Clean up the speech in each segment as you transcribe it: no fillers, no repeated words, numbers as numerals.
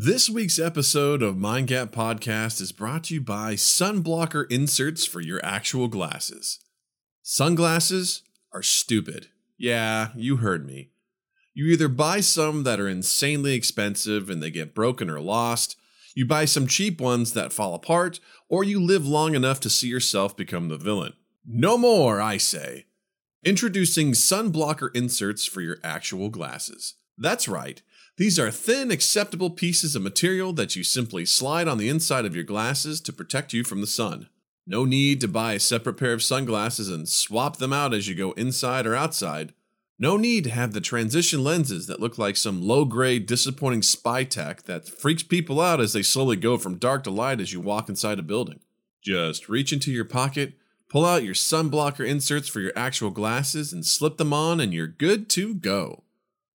This week's episode of Mind Gap Podcast is brought to you by Sunblocker inserts for your actual glasses. Sunglasses are stupid. Yeah, you heard me. You either buy some that are insanely expensive and they get broken or lost, you buy some cheap ones that fall apart, or you live long enough to see yourself become the villain. No more, I say. Introducing Sunblocker inserts for your actual glasses. That's right. These are thin, acceptable pieces of material that you simply slide on the inside of your glasses to protect you from the sun. No need to buy a separate pair of sunglasses and swap them out as you go inside or outside. No need to have the transition lenses that look like some low-grade, disappointing spy tech that freaks people out as they slowly go from dark to light as you walk inside a building. Just reach into your pocket, pull out your sunblocker inserts for your actual glasses, and slip them on and you're good to go.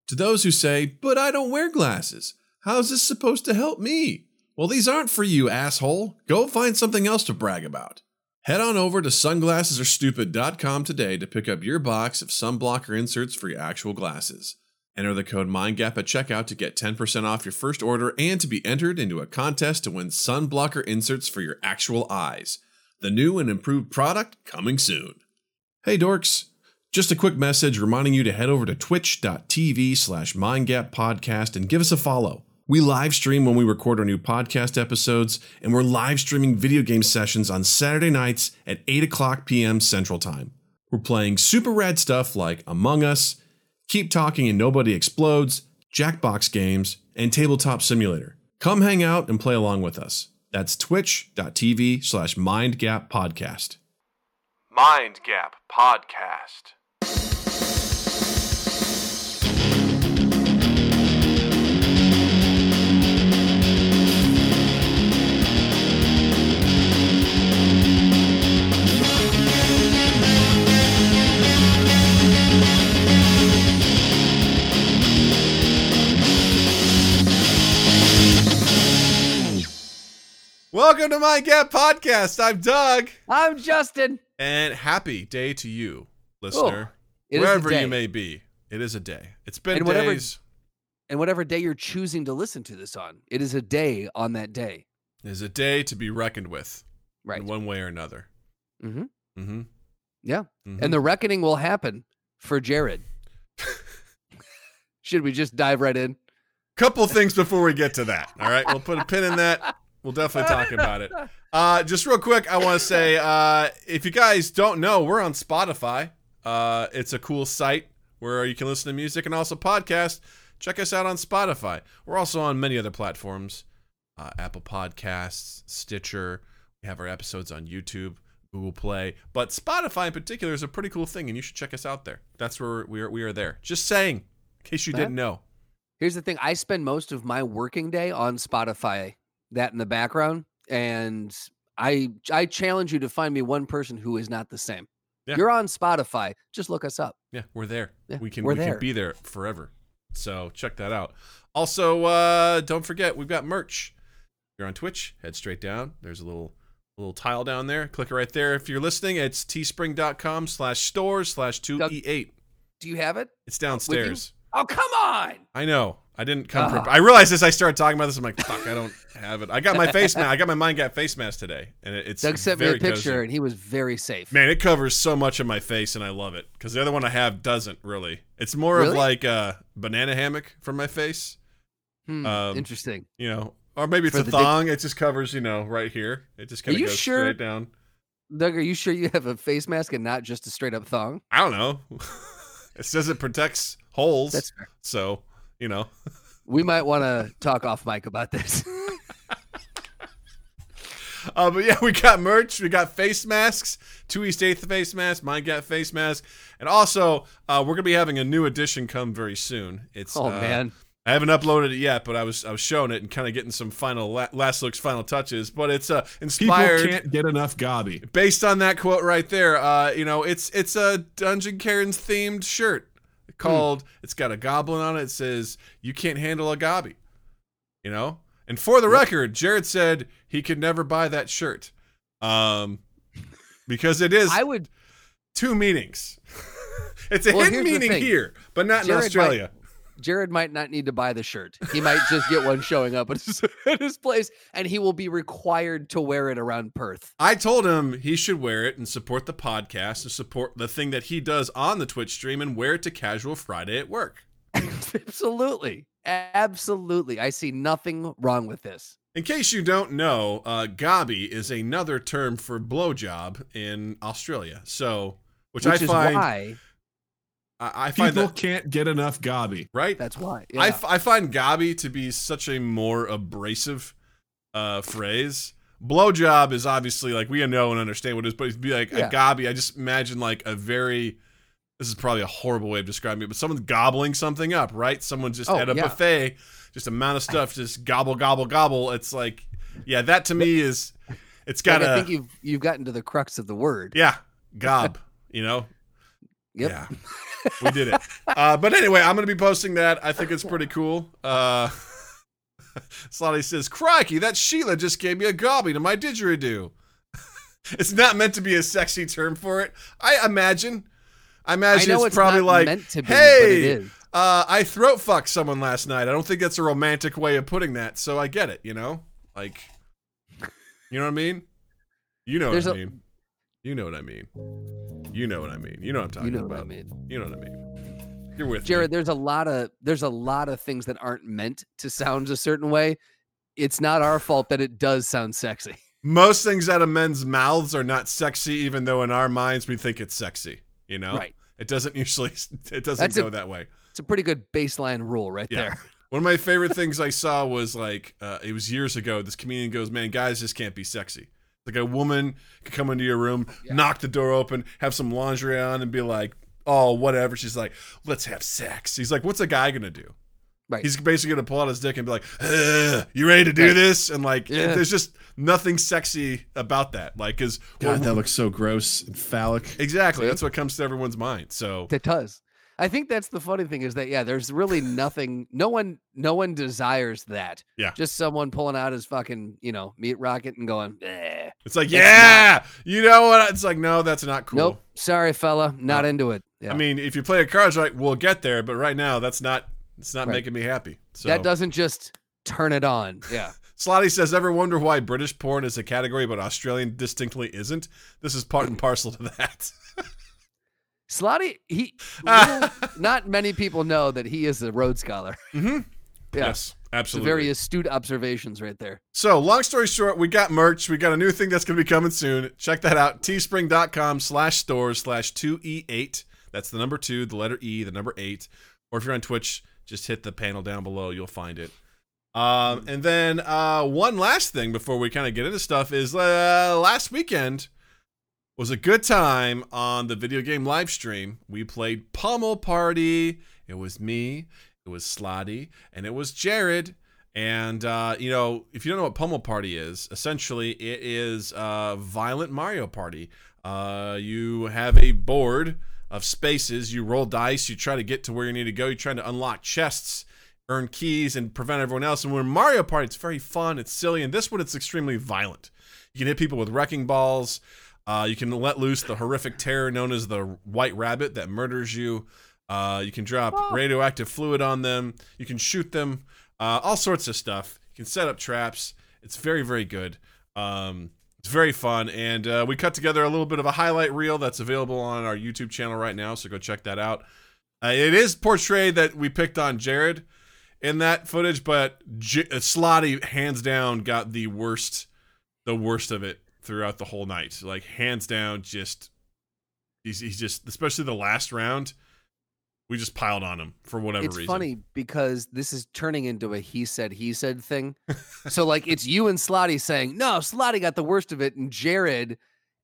To those who say, but I don't wear glasses, how's this supposed to help me? Well, these aren't for you, asshole. Go find something else to brag about. Head on over to SunglassesAreStupid.com today to pick up your box of sunblocker inserts for your actual glasses. Enter the code MINDGAP at checkout to get 10% off your first order and to be entered into a contest to win sunblocker inserts for your actual eyes. The new and improved product coming soon. Hey, dorks. Just a quick message reminding you to head over to twitch.tv/mindgappodcast and give us a follow. We live stream when we record our new podcast episodes, and we're live streaming video game sessions on Saturday nights at 8 o'clock p.m. Central Time. We're playing super rad stuff like Among Us, Keep Talking and Nobody Explodes, Jackbox Games, and Tabletop Simulator. Come hang out and play along with us. That's twitch.tv/mindgappodcast. Mind Gap Podcast. Welcome to Mind Gap Podcast. I'm Doug. I'm Justin. And happy day to you, listener. Ooh, wherever you may be, it is a day. It's been and whatever, days. And whatever day you're choosing to listen to this on, it is a day on that day. It is a day to be reckoned with. Right. In one way or another. Mm-hmm. Mm-hmm. Yeah. Mm-hmm. And the reckoning will happen for Jared. Should we just dive right in? Couple things before we get to that. All right. We'll put a pin in that. We'll definitely talk about it. Just real quick, I want to say, if you guys don't know, we're on Spotify. It's a cool site where you can listen to music and also podcasts. Check us out on Spotify. We're also on many other platforms, Apple Podcasts, Stitcher. We have our episodes on YouTube, Google Play. But Spotify in particular is a pretty cool thing, and you should check us out there. That's where we are there. Just saying, in case you didn't know. Here's the thing. I spend most of my working day on Spotify. That in the background, and I challenge you to find me one person who is not the same. Yeah. You're on Spotify. Just look us up. Yeah, we're there. Yeah, we can be there forever. So check that out. Also, don't forget we've got merch. If you're on Twitch, head straight down. There's a little tile down there. Click it right there. If you're listening, it's teespring.com/stores/2e8. Do you have it? It's downstairs. Oh, come on! I know. I didn't come prepared. I realized as I started talking about this, I'm like, fuck, I don't have it. I got my face mask. I got my Mind Gap face mask today. And it's Doug sent me a picture, cozy. And he was very safe. Man, it covers so much of my face, and I love it. Because the other one I have doesn't, really. It's more of like a banana hammock from my face. Interesting. You know, or maybe it's a thong. It just covers, you know, right here. It just kind of goes straight down. Doug, are you sure you have a face mask and not just a straight-up thong? I don't know. It says it protects holes. That's fair. So... You know, we might want to talk off mic about this. But yeah, we got merch. We got face masks, 2e8 face mask, Mind Gap face mask. And also, we're going to be having a new edition come very soon. It's man. I haven't uploaded it yet, but I was showing it and kind of getting some final last looks, final touches. But it's inspired. People can't get enough gobby. Based on that quote right there, you know, it's a Dungeon Karens themed shirt. It's got a goblin on it. It says, you can't handle a gobby, you know? And for the record, Jared said he could never buy that shirt because it is two meanings. It's a hidden meaning here, but not in Australia. Jared might not need to buy the shirt. He might just get one showing up at his place, and he will be required to wear it around Perth. I told him he should wear it and support the podcast and support the thing that he does on the Twitch stream and wear it to Casual Friday at work. Absolutely. Absolutely. I see nothing wrong with this. In case you don't know, gobby is another term for blowjob in Australia. So, which I find... Why I find people that, can't get enough gobby, right? That's why. Yeah. I find gobby to be such a more abrasive phrase. Blowjob is obviously like we know and understand what it is, but it'd be like a gobby. I just imagine like a very, this is probably a horrible way of describing it, but someone's gobbling something up, right? Someone's just at a buffet, just amount of stuff, just gobble, gobble, gobble. It's like, yeah, that to me is, it's got like, I think you've gotten to the crux of the word. Yeah, gob, you know? Yep. Yeah. We did it. But anyway, I'm going to be posting that. I think it's pretty cool. Slotty says, crikey, that Sheila just gave me a gobby to my didgeridoo. It's not meant to be a sexy term for it. I imagine it's probably like, hey, I throat fucked someone last night. I don't think that's a romantic way of putting that. So I get it, you know, like, you know what I mean? You know what I'm talking about. You know what I mean. You're with Jared, me. there's a lot of things that aren't meant to sound a certain way. It's not our fault that it does sound sexy. Most things out of men's mouths are not sexy, even though in our minds we think it's sexy. You know? Right. It doesn't go that way. It's a pretty good baseline rule there. One of my favorite things I saw was like, it was years ago, this comedian goes, man, guys just can't be sexy. Like a woman could come into your room, knock the door open, have some lingerie on and be like, oh, whatever. She's like, let's have sex. He's like, what's a guy going to do? Right. He's basically going to pull out his dick and be like, you ready to do this? And like, there's just nothing sexy about that. Like, because that looks so gross and phallic. Exactly. That's what comes to everyone's mind. So it does. I think that's the funny thing is that, there's really nothing. No one desires that. Yeah. Just someone pulling out his fucking, meat rocket and going, eh. It's like, you know what? It's like, no, that's not cool. Nope. Sorry, fella. Not into it. Yeah. I mean, if you play a cards right, we'll get there. But right now, it's not making me happy. So that doesn't just turn it on. Yeah. Slotty says, ever wonder why British porn is a category, but Australian distinctly isn't? This is part and parcel to that. Slotty, not many people know that he is a Rhodes Scholar. Mm-hmm. Yeah. Yes, absolutely. Very astute observations right there. So, long story short, we got merch. We got a new thing that's going to be coming soon. Check that out. Teespring.com/stores/2E8. That's the number 2, the letter E, the number 8. Or if you're on Twitch, just hit the panel down below. You'll find it. And then one last thing before we kind of get into stuff is last weekend was a good time on the video game live stream. We played Pummel Party. It was me, it was Slotty, and it was Jared. And, if you don't know what Pummel Party is, essentially it is a violent Mario Party. You have a board of spaces. You roll dice. You try to get to where you need to go. You're trying to unlock chests, earn keys, and prevent everyone else. And when Mario Party, it's very fun. It's silly. And this one, it's extremely violent. You can hit people with wrecking balls. You can let loose the horrific terror known as the white rabbit that murders you. You can drop radioactive fluid on them. You can shoot them. All sorts of stuff. You can set up traps. It's very, very good. It's very fun. And we cut together a little bit of a highlight reel that's available on our YouTube channel right now. So go check that out. It is portrayed that we picked on Jared in that footage, but Slotty hands down got the worst of it throughout the whole night. Like hands down, just he's just, especially the last round, we just piled on him for whatever reason. It's funny because this is turning into a he said thing. So like it's you and Slotty saying, no, Slotty got the worst of it. And Jared,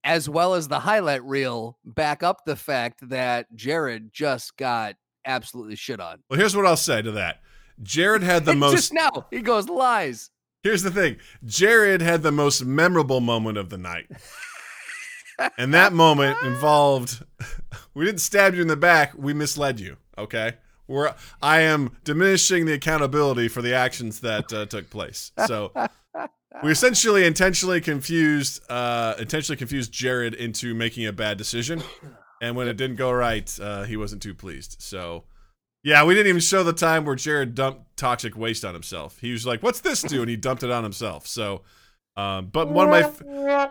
as well as the highlight reel, back up the fact that Jared just got absolutely shit on. Well, here's what I'll say to that. Jared had the most. Just now he goes lies. Here's the thing. Jared had the most memorable moment of the night. And that moment involved, we didn't stab you in the back. We misled you. Okay. I am diminishing the accountability for the actions that took place. So we essentially intentionally confused Jared into making a bad decision. And when it didn't go right, he wasn't too pleased. So Yeah, we didn't even show the time where Jared dumped toxic waste on himself. He was like, what's this do? And he dumped it on himself. So, but one of my...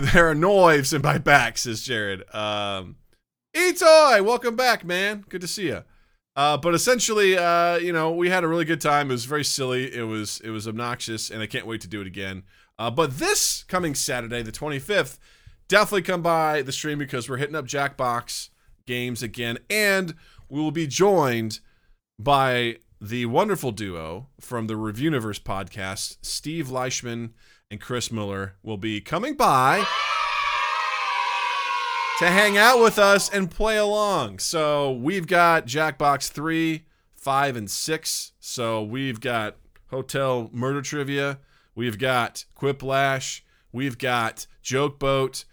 there are knives in my back, says Jared. Itoy, welcome back, man. Good to see you. But essentially, you know, we had a really good time. It was very silly. It was obnoxious, and I can't wait to do it again. But this coming Saturday, the 25th, definitely come by the stream because we're hitting up Jackbox Games again, and we will be joined by the wonderful duo from the Reviewniverse podcast, Steve Leishman and Chris Miller, will be coming by to hang out with us and play along. So we've got Jackbox 3, 5, and 6. So we've got Hotel Murder Trivia. We've got Quiplash. We've got Joke Boat.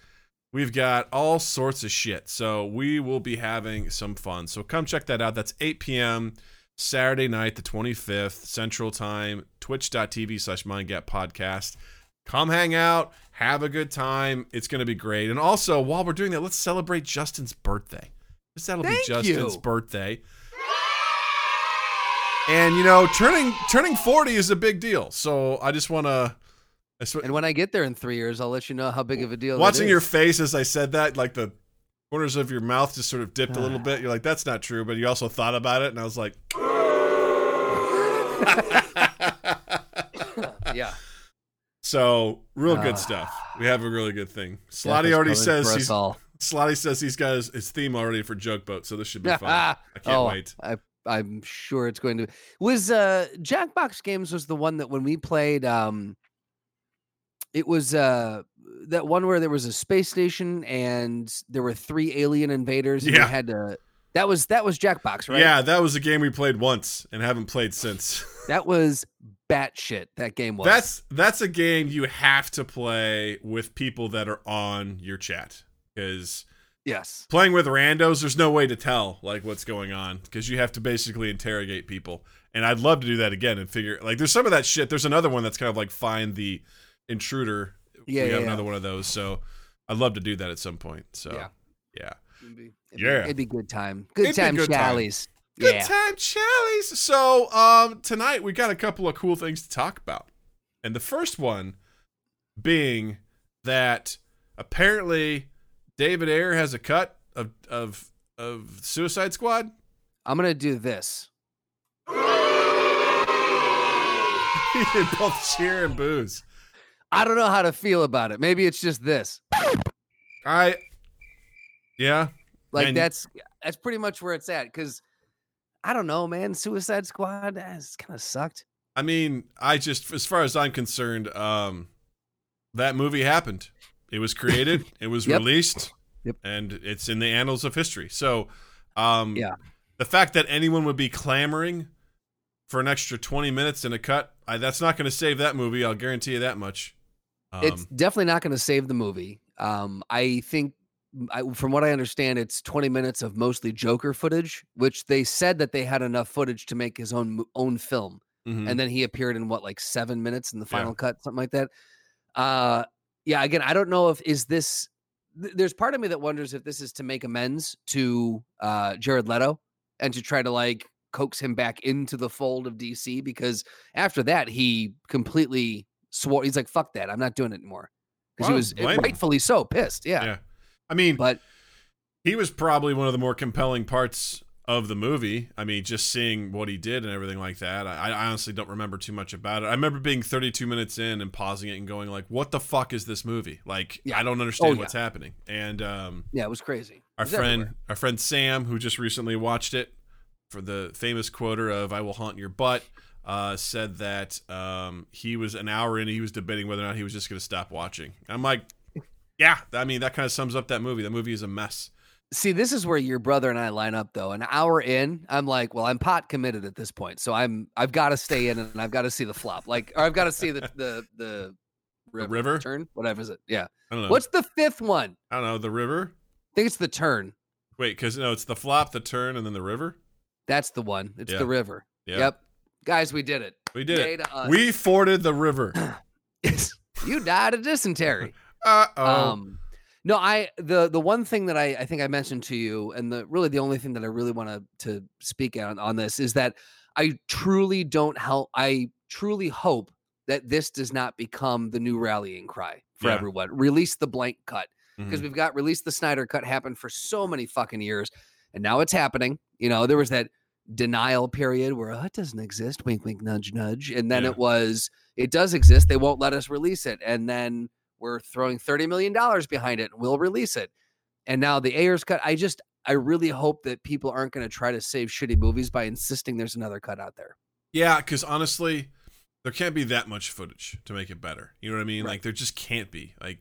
We've got all sorts of shit. So we will be having some fun. So come check that out. That's 8 p.m. Saturday night, the 25th, Central Time, twitch.tv/mindgappodcast. Come hang out. Have a good time. It's going to be great. And also, while we're doing that, let's celebrate Justin's birthday. That'll be Justin's birthday. And, you know, turning 40 is a big deal. So I just want to... And when I get there in 3 years, I'll let you know how big of a deal that is. Watching your face as I said that, like the corners of your mouth just sort of dipped a little bit. You're like, that's not true. But you also thought about it. And I was like... Yeah. So real good stuff. We have a really good thing. Slotty already says he's got his theme already for Joke Boat, so this should be fun. I can't wait. I'm sure it's going to. Was Jackbox Games was the one that when we played, it was that one where there was a space station and there were 3 alien invaders. And you had to. That was Jackbox, right? Yeah, that was a game we played once and haven't played since. That was batshit. That game was. That's a game you have to play with people that are on your chat, because playing with randos, there's no way to tell like what's going on, because you have to basically interrogate people. And I'd love to do that again and figure like there's some of that shit. There's another one that's kind of like find the intruder. Yeah, we have another one of those, so I'd love to do that at some point. So yeah. It'd be good time. Good time, Challies. So tonight we got a couple of cool things to talk about. And the first one being that apparently David Ayer has a cut of Suicide Squad. I'm going to do this. You did both cheer and booze. I don't know how to feel about it. Maybe it's just this. That's pretty much where it's at, because I don't know, man. Suicide Squad has kind of sucked. I mean, as far as I'm concerned, that movie happened. It was created, it was released, and it's in the annals of history. So, the fact that anyone would be clamoring for an extra 20 minutes and a cut, that's not going to save that movie. I'll guarantee you that much. It's definitely not going to save the movie. I think. From what I understand, it's 20 minutes of mostly Joker footage, which they said that they had enough footage to make his own film. Mm-hmm. And then he appeared in 7 minutes in the final cut, something like that. Again, I don't know if there's part of me that wonders if this is to make amends to Jared Leto and to try to coax him back into the fold of DC, because after that, he completely swore. He's like, fuck that. I'm not doing it anymore. Because he was rightfully so pissed. Yeah. I mean, but he was probably one of the more compelling parts of the movie. I mean, just seeing what he did and everything like that. I honestly don't remember too much about it. I remember being 32 minutes in and pausing it and going what the fuck is this movie? I don't understand what's happening. And it was crazy. Our friend Sam, who just recently watched it for the famous quoter of "I will haunt your butt," said that he was an hour in and he was debating whether or not he was just going to stop watching. I'm like, yeah, I mean, that kind of sums up that movie. That movie is a mess. See, this is where your brother and I line up, though. An hour in, I'm like, well, I'm pot committed at this point, so I've got to stay in and I've got to see the flop, or I've got to see the river turn, whatever is it? Yeah, I don't know. What's the fifth one? I don't know. The river. I think it's the turn. Wait, because it's the flop, the turn, and then the river. That's the one. It's the river. Yeah. Yep, guys, we did it. We did it. We forded the river. Yes, you died of dysentery. Uh-oh. No, the one thing that I think I mentioned to you, and the only thing that I really want to speak on this is that I truly hope that this does not become the new rallying cry for everyone. Release the blank cut, because we've got release the Snyder cut happen for so many fucking years, and now it's happening. You know, there was that denial period where it doesn't exist, wink wink, nudge nudge, and then it does exist. They won't let us release it, and then we're throwing $30 million behind it. We'll release it. And now the Ayers cut. I really hope that people aren't going to try to save shitty movies by insisting there's another cut out there. Yeah. Cause honestly, there can't be that much footage to make it better. You know what I mean? Right. Like there just can't be, like,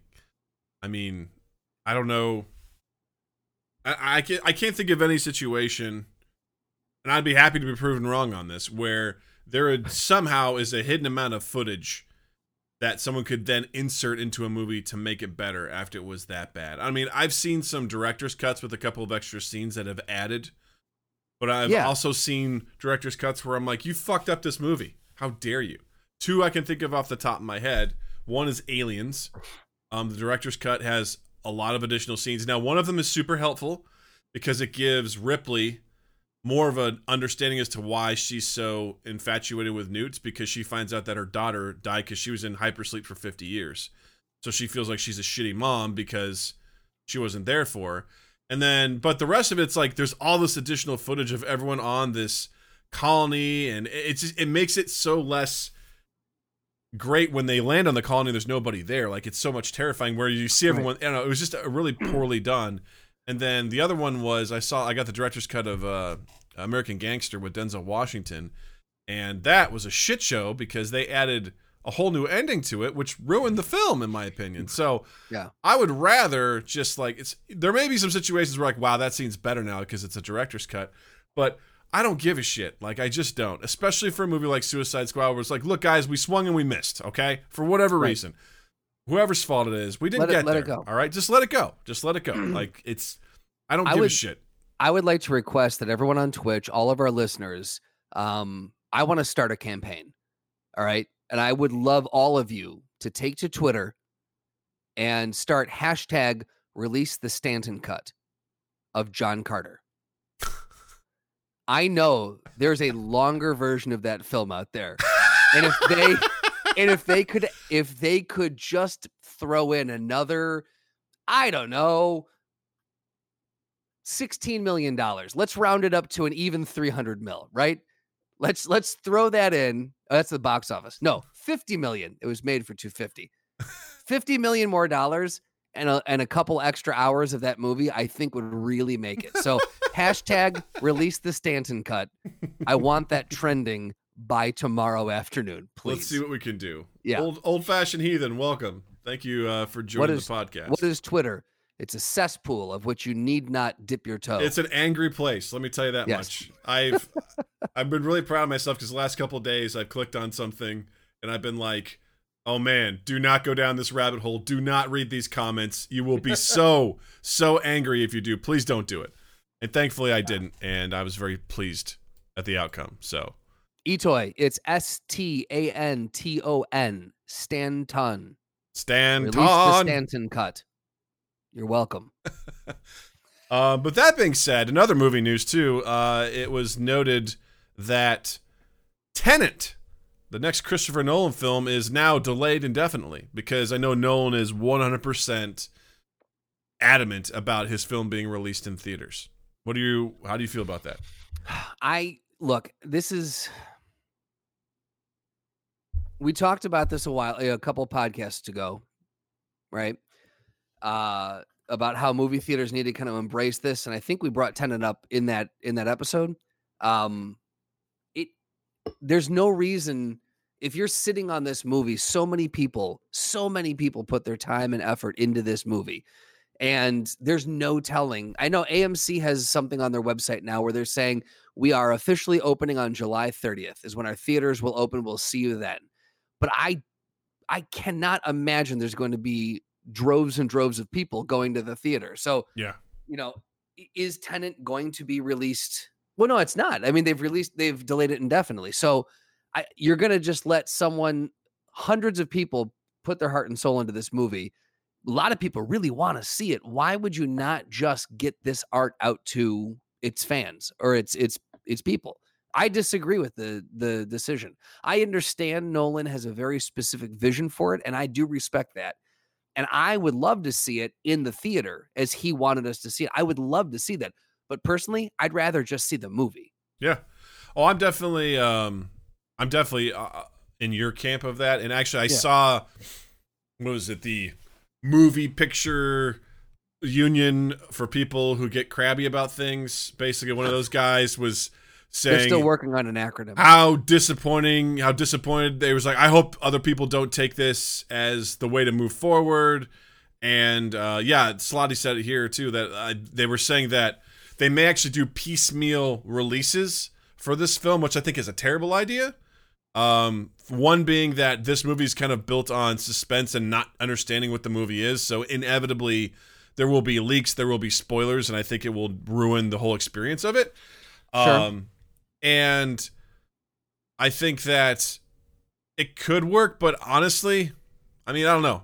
I mean, I don't know. I can't think of any situation, and I'd be happy to be proven wrong on this, where there somehow is a hidden amount of footage that someone could then insert into a movie to make it better after it was that bad. I mean, I've seen some director's cuts with a couple of extra scenes that have added, but I've also seen director's cuts where I'm like, you fucked up this movie. How dare you? Two I can think of off the top of my head. One is Aliens. The director's cut has a lot of additional scenes. Now, one of them is super helpful because it gives Ripley more of an understanding as to why she's so infatuated with Newt, because she finds out that her daughter died because she was in hypersleep for 50 years. So she feels like she's a shitty mom because she wasn't there for her. And then, but the rest of it's like, there's all this additional footage of everyone on this colony, and it makes it so less great when they land on the colony. There's nobody there. Like, it's so much terrifying where you see everyone, I don't know, it was just really poorly done. And then the other one was I got the director's cut of American Gangster with Denzel Washington, and that was a shit show because they added a whole new ending to it, which ruined the film, in my opinion. So I would rather just like there may be some situations where like, wow, that scene's better now because it's a director's cut, but I don't give a shit. Like, I just don't, especially for a movie like Suicide Squad, where it's like, look, guys, we swung and we missed, okay, for whatever reason. Whoever's fault it is, we didn't get there. Let it go. All right, just let it go. Just let it go. Like, it's, I don't give a shit. I would like to request that everyone on Twitch, all of our listeners, I want to start a campaign. All right, and I would love all of you to take to Twitter and start hashtag release the Stanton cut of John Carter. I know there's a longer version of that film out there, and if they could just throw in another, I don't know, $16 million. Let's round it up to an even 300 mil, right? Let's throw that in. Oh, that's the box office. No, 50 million. It was made for 250. 50 million more dollars and a couple extra hours of that movie, I think, would really make it. So hashtag release the Stanton cut. I want that trending by tomorrow afternoon, please. Let's see what we can do. Yeah. Old-fashioned heathen, welcome. Thank you for joining the podcast. What is Twitter? It's a cesspool of which you need not dip your toe. It's an angry place, let me tell you that much. I've been really proud of myself because the last couple of days I've clicked on something and I've been like, oh man, do not go down this rabbit hole. Do not read these comments. You will be so, so angry if you do. Please don't do it. And thankfully I didn't, and I was very pleased at the outcome, so... Etoy, it's Stanton. Stanton. Stanton. Release the Stanton cut. You're welcome. But that being said, another movie news too. It was noted that Tenet, the next Christopher Nolan film, is now delayed indefinitely, because I know Nolan is 100% adamant about his film being released in theaters. How do you feel about that? Look, this is... We talked about this a couple podcasts ago, right? About how movie theaters need to kind of embrace this, and I think we brought Tenet up in that episode. There's no reason, if you're sitting on this movie, so many people put their time and effort into this movie, and there's no telling. I know AMC has something on their website now where they're saying, we are officially opening on July 30th is when our theaters will open. We'll see you then. But I cannot imagine there's going to be droves and droves of people going to the theater. So, you know, is Tenet going to be released? Well, no, it's not. I mean, they've delayed it indefinitely. So you're going to just let hundreds of people put their heart and soul into this movie. a lot of people really want to see it. Why would you not just get this art out to its fans or its people? I disagree with the decision. I understand Nolan has a very specific vision for it, and I do respect that. And I would love to see it in the theater as he wanted us to see it. I would love to see that. But personally, I'd rather just see the movie. Yeah. Oh, I'm definitely in your camp of that. And actually, I saw, what was it, the movie picture union for people who get crabby about things. Basically, one of those guys was saying, they're still working on an acronym. How disappointed they was like, I hope other people don't take this as the way to move forward. And Slotty said it here too, that they were saying that they may actually do piecemeal releases for this film, which I think is a terrible idea. One being that this movie is kind of built on suspense and not understanding what the movie is. So inevitably there will be leaks, there will be spoilers, and I think it will ruin the whole experience of it. Sure. And I think that it could work, but honestly, I mean, I don't know.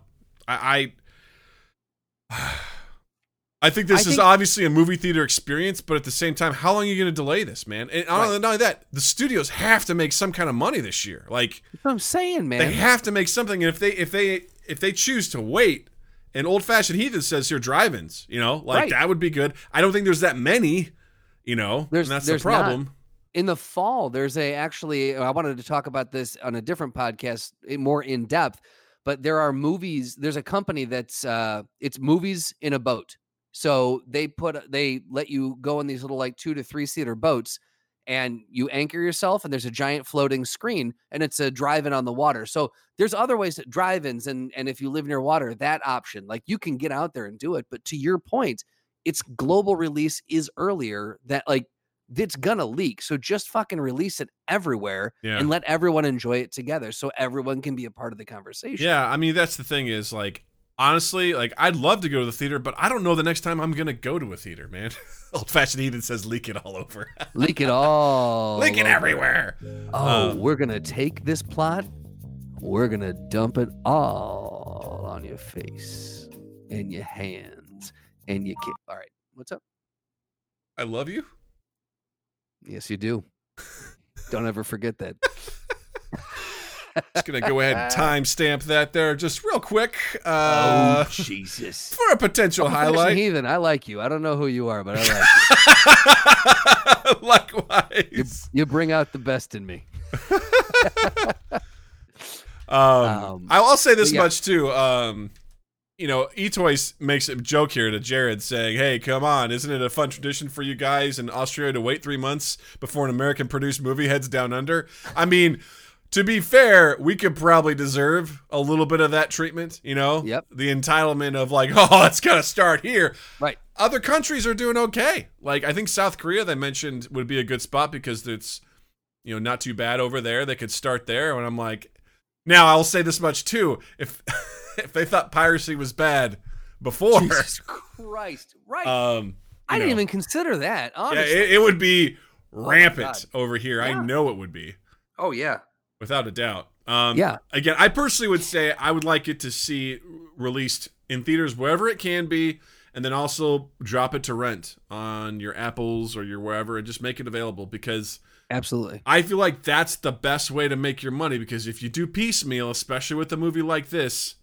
I think this is obviously a movie theater experience, but at the same time, how long are you going to delay this, man? And not only that, the studios have to make some kind of money this year. Like, that's what I'm saying, man. They have to make something, and if they choose to wait, and old-fashioned heathen says here, drive-ins, that would be good. I don't think there's that many, there's the problem. Not. In the fall, there's I wanted to talk about this on a different podcast, more in depth, but there are movies. There's a company that's, it's movies in a boat. So they let you go in these little 2 to 3 seater boats, and you anchor yourself, and there's a giant floating screen, and it's a drive-in on the water. So there's other ways to drive-ins. And if you live near water, that option, you can get out there and do it. But to your point, its global release is earlier, that it's gonna leak. So just fucking release it everywhere and let everyone enjoy it together. So everyone can be a part of the conversation. Yeah. I mean, that's the thing is honestly, I'd love to go to the theater, but I don't know the next time I'm going to go to a theater, man. Old-fashioned Eden says leak it all over. Leak it all. Leak it everywhere. Oh, we're going to take this plot. We're going to dump it all on your face and your hands and your kid. All right. What's up? I love you. Yes, you do. Don't ever forget that. Just going to go ahead and timestamp that there just real quick. Oh, Jesus. For a potential highlight. Heathen, I like you. I don't know who you are, but I like you. Likewise. You bring out the best in me. I'll say this much, too. E-Toys makes a joke here to Jared saying, hey, come on, isn't it a fun tradition for you guys in Australia to wait 3 months before an American-produced movie heads down under? I mean... To be fair, we could probably deserve a little bit of that treatment, Yep. The entitlement of it's got to start here. Right. Other countries are doing okay. I think South Korea, they mentioned, would be a good spot because it's, not too bad over there. They could start there. And I'm now I'll say this much too. If they thought piracy was bad before. Jesus Christ. Right. I didn't even consider that, honestly. Yeah, it would be rampant over here. Yeah. I know it would be. Oh, yeah. Without a doubt. Again, I personally would say I would like it to see released in theaters wherever it can be, and then also drop it to rent on your Apples or your wherever, and just make it available because absolutely, I feel like that's the best way to make your money. Because if you do piecemeal, especially with a movie like this,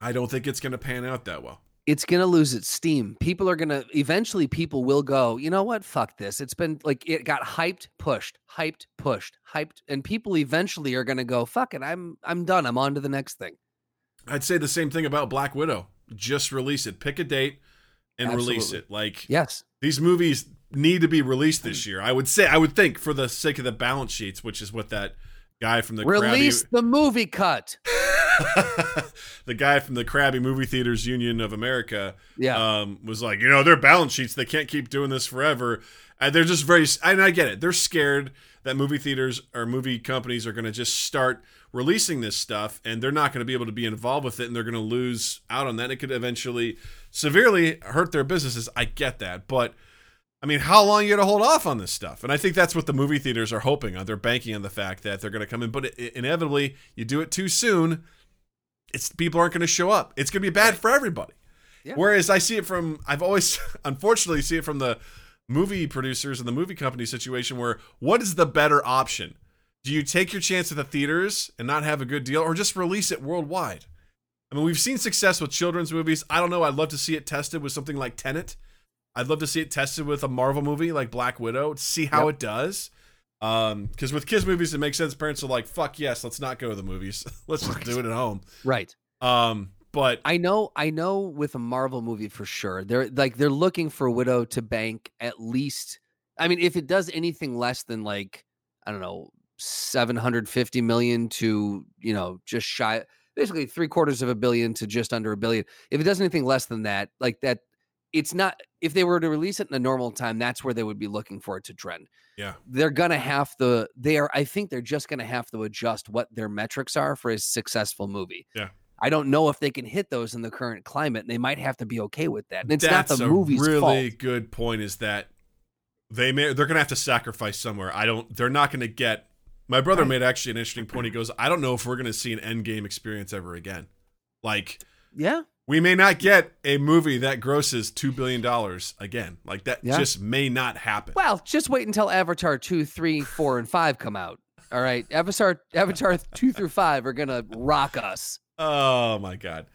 I don't think it's going to pan out that well. It's going to lose its steam. Eventually people will go, you know what? Fuck this. It's been it got hyped, pushed, and people eventually are going to go, fuck it. I'm done. I'm on to the next thing. I'd say the same thing about Black Widow. Just release it, pick a date and absolutely. Release it. Yes, these movies need to be released this year. I would think for the sake of the balance sheets, which is what that guy from the release the movie cut. The guy from the Crabby Movie Theaters Union of America was like, their balance sheets, they can't keep doing this forever. And they're just and I get it. They're scared that movie theaters or movie companies are going to just start releasing this stuff, and they're not going to be able to be involved with it, and they're going to lose out on that. It could eventually severely hurt their businesses. I get that. But, I mean, how long are you going to hold off on this stuff? And I think that's what the movie theaters are hoping on. They're banking on the fact that they're going to come in. But inevitably, you do it too soon. it's people aren't going to show up. It's going to be bad for everybody. Yeah. Whereas I see it from, I've always unfortunately see it from the movie producers and the movie company situation where what is the better option? Do you take your chance at the theaters and not have a good deal or just release it worldwide? I mean, we've seen success with children's movies. I don't know. I'd love to see it tested with something like Tenet. I'd love to see it tested with a Marvel movie like Black Widow to see how it does. Because with kids movies, it makes sense. Parents are like, fuck yes, let's not go to the movies. Let's just do it at home. Right. But I know with a Marvel movie for sure, they're looking for Widow to bank at least. I mean, if it does anything less than like, I don't know, 750 million to, you know, just shy, basically $750 million to just under $1 billion. If it does anything less than that, like that, it's not, if they were to release it in a normal time, that's where they would be looking for it to trend. Yeah. They're going to have to, I think they're just going to have to adjust what their metrics are for a successful movie. Yeah. I don't know if they can hit those in the current climate, and they might have to be okay with that. And it's that's not the movie's really fault. Really good point is that they're going to have to sacrifice somewhere. They're not going to get, my brother made actually an interesting point. He goes, I don't know if we're going to see an Endgame experience ever again. Like, yeah. We may not get a movie that grosses $2 billion again. Like that just may not happen. Well, just wait until Avatar 2, 3, 4, and 5 come out. All right. Avatar 2 through 5 are going to rock us. Oh, my God.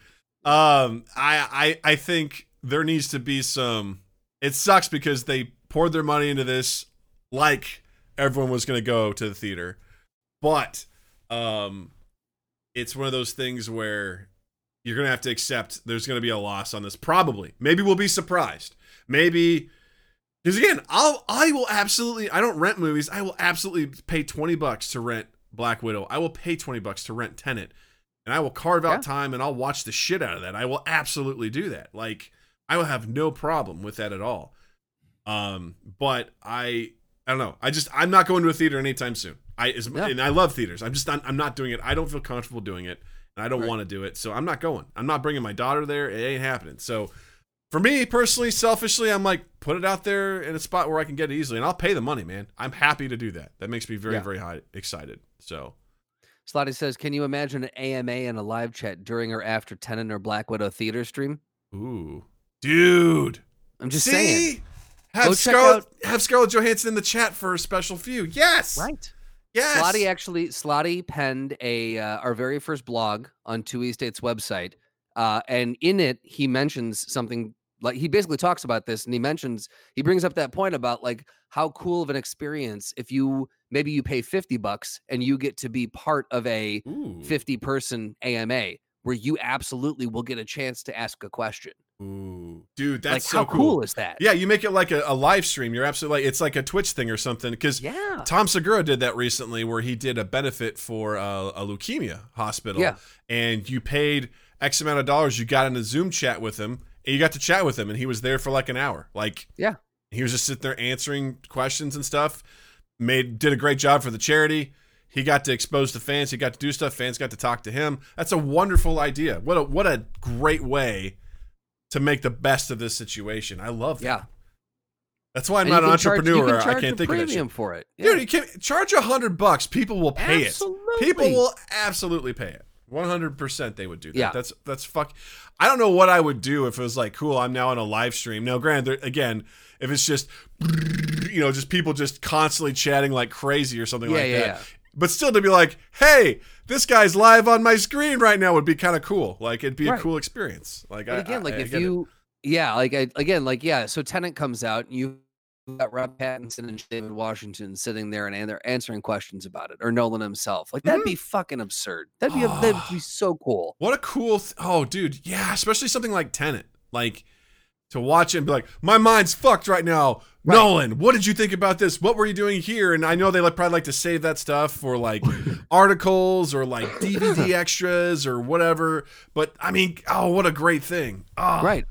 I think there needs to be some... It sucks because they poured their money into this like everyone was going to go to the theater. But it's one of those things where... You're going to have to accept there's going to be a loss on this. Probably. Maybe we'll be surprised. Maybe. Because again, I will absolutely, I don't rent movies. I will absolutely pay $20 to rent Black Widow. I will pay $20 to rent Tenet. And I will carve out time and I'll watch the shit out of that. I will absolutely do that. Like, I will have no problem with that at all. But I don't know. I'm not going to a theater anytime soon. And I love theaters. I'm not doing it. I don't feel comfortable doing it. I don't want to do it, so I'm not going. I'm not bringing my daughter there. It ain't happening. So for me personally, selfishly, I'm like, put it out there in a spot where I can get it easily, and I'll pay the money, man. I'm happy to do that. That makes me very, very excited. So Slotty says, can you imagine an AMA and a live chat during or after Tenet or Black Widow theater stream? Ooh. Dude. I'm just saying. Have Scarlett Johansson in the chat for a special few. Yes. Right. Yes. Slotty penned our very first blog on 2E State's website, and in it he mentions something like he basically talks about this, and he brings up that point about like how cool of an experience if you pay $50 and you get to be part of a 50-person AMA where you absolutely will get a chance to ask a question. Ooh, dude, that's like, so how cool is that? Yeah, you make it like a live stream. You're absolutely like, it's like a Twitch thing or something. Because Tom Segura did that recently, where he did a benefit for a leukemia hospital, and you paid X amount of dollars. You got in a Zoom chat with him, and you got to chat with him, and he was there for like an hour. Like, he was just sitting there answering questions and stuff. Did a great job for the charity. He got to expose the fans. He got to do stuff. Fans got to talk to him. That's a wonderful idea. What a great way to make the best of this situation. I love that. Yeah. That's why I'm not an entrepreneur. I can't think of it. Premium for it. Yeah. Dude, you can't charge $100. People will pay it. People will absolutely pay it. 100% they would do that. Yeah. That's I don't know what I would do if it was like, cool, I'm now on a live stream. Now, granted, again, if it's just, you know, just people just constantly chatting like crazy or something like that. Yeah. But still to be like, hey, this guy's live on my screen right now would be kind of cool. Like, it'd be a cool experience. Like, So Tenet comes out and you got Rob Pattinson and David Washington sitting there and they're answering questions about it, or Nolan himself. Like, that'd be fucking absurd. That'd be so cool. What a cool, dude. Yeah. Especially something like Tenet, like to watch it and be like, my mind's fucked right now. Right. Nolan, what did you think about this? What were you doing here? And I know they probably like to save that stuff for like articles or like DVD extras or whatever. But I mean, what a great thing. Oh. Right.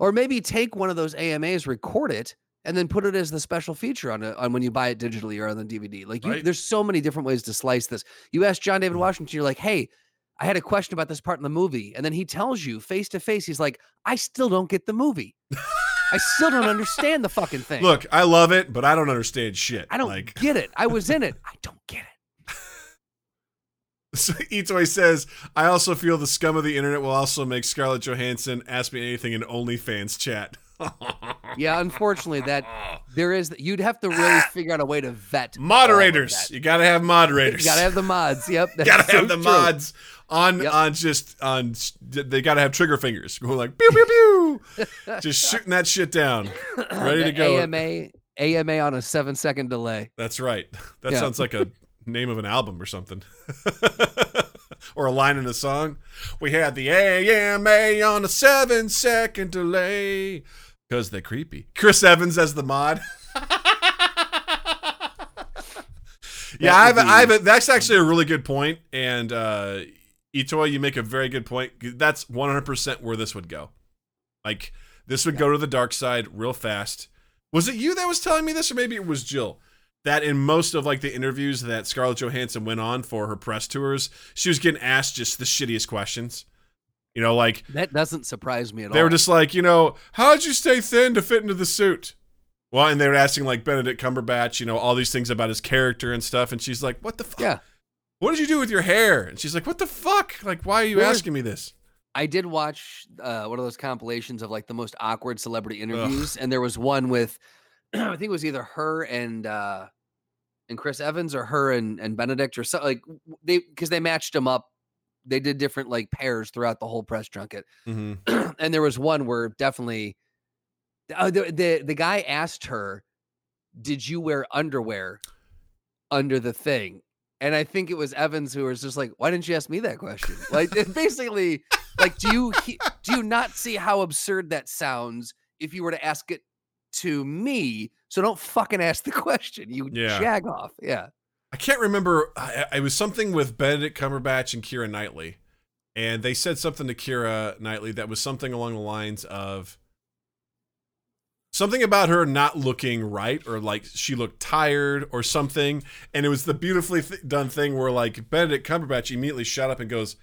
Or maybe take one of those AMAs, record it, and then put it as the special feature on when you buy it digitally or on the DVD. Like there's so many different ways to slice this. You ask John David Washington, you're like, hey, I had a question about this part in the movie. And then he tells you face to face, he's like, I still don't get the movie. I still don't understand the fucking thing. Look, I love it, but I don't understand shit. I don't get it. I was in it. I don't get it. Itoy says, I also feel the scum of the internet will also make Scarlett Johansson ask me anything in OnlyFans chat. Yeah, unfortunately, that there is. You'd have to really figure out a way to vet moderators. You gotta have moderators. You gotta have the mods. Yep, that's gotta so have the true. Mods on yep. on just on. They gotta have trigger fingers going like pew pew pew, just shooting that shit down, ready to go. AMA on a 7-second delay. That's right. That yeah. sounds like a name of an album or something, or a line in a song. We had the AMA on a 7-second delay. Because they're creepy. Chris Evans as the mod. Yeah, I have. That's actually a really good point. And Itoy, you make a very good point. That's 100% where this would go. Like, this would go to the dark side real fast. Was it you that was telling me this, or maybe it was Jill? That in most of like the interviews that Scarlett Johansson went on for her press tours, she was getting asked just the shittiest questions. You know, like that doesn't surprise me at all. They were just like, you know, how'd you stay thin to fit into the suit? Well, and they were asking like Benedict Cumberbatch, you know, all these things about his character and stuff. And she's like, what the fuck? Yeah. What did you do with your hair? And she's like, what the fuck? Like, why are you asking me this? I did watch one of those compilations of like the most awkward celebrity interviews. Ugh. And there was one with, I think it was either her and Chris Evans or her and Benedict or something like they, cause they matched them up. They did different like pairs throughout the whole press junket. Mm-hmm. And there was one where definitely the guy asked her, did you wear underwear under the thing? And I think it was Evans who was just like, why didn't you ask me that question? Like basically like, do you not see how absurd that sounds if you were to ask it to me? So don't fucking ask the question. You jag off. Yeah. I can't remember. It was something with Benedict Cumberbatch and Keira Knightley. And they said something to Keira Knightley that was something along the lines of something about her not looking right or like she looked tired or something. And it was the beautifully done thing where like Benedict Cumberbatch immediately shut up and goes,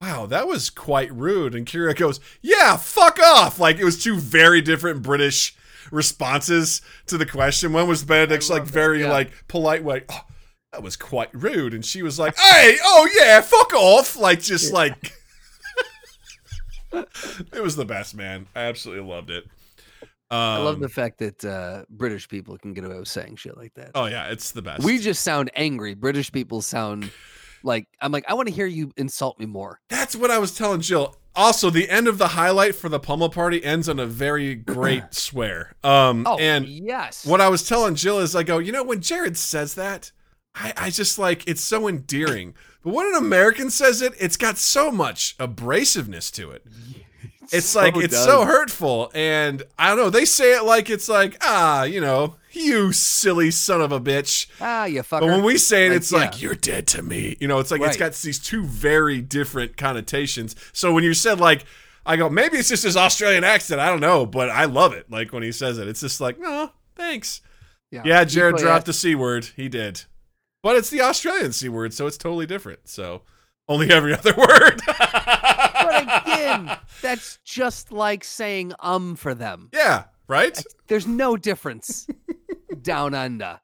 wow, that was quite rude. And Keira goes, yeah, fuck off. Like it was two very different British responses to the question. One was Benedict's like very like polite way. Oh, that was quite rude. And she was like, hey, oh yeah, fuck off. Like, just like, it was the best, man. I absolutely loved it. I love the fact that British people can get away with saying shit like that. Oh yeah. It's the best. We just sound angry. British people sound like, I'm like, I want to hear you insult me more. That's what I was telling Jill. Also, the end of the highlight for the Pummel Party ends on a very great swear. And yes, what I was telling Jill is I go, you know, when Jared says that, I just like, it's so endearing, but when an American says it, it's got so much abrasiveness to it. It's so hurtful. And I don't know. They say it like, it's like, ah, you know, you silly son of a bitch. Ah, you fucker. But when we say it, it's like, you're dead to me. You know, it's like, It's got these two very different connotations. So when you said like, I go, maybe it's just his Australian accent. I don't know, but I love it. Like when he says it, it's just like, no, thanks. Yeah Jared dropped the C word. He did. But it's the Australian C word, so it's totally different. So only every other word. But again, that's just like saying for them. Yeah, right? There's no difference. Down under.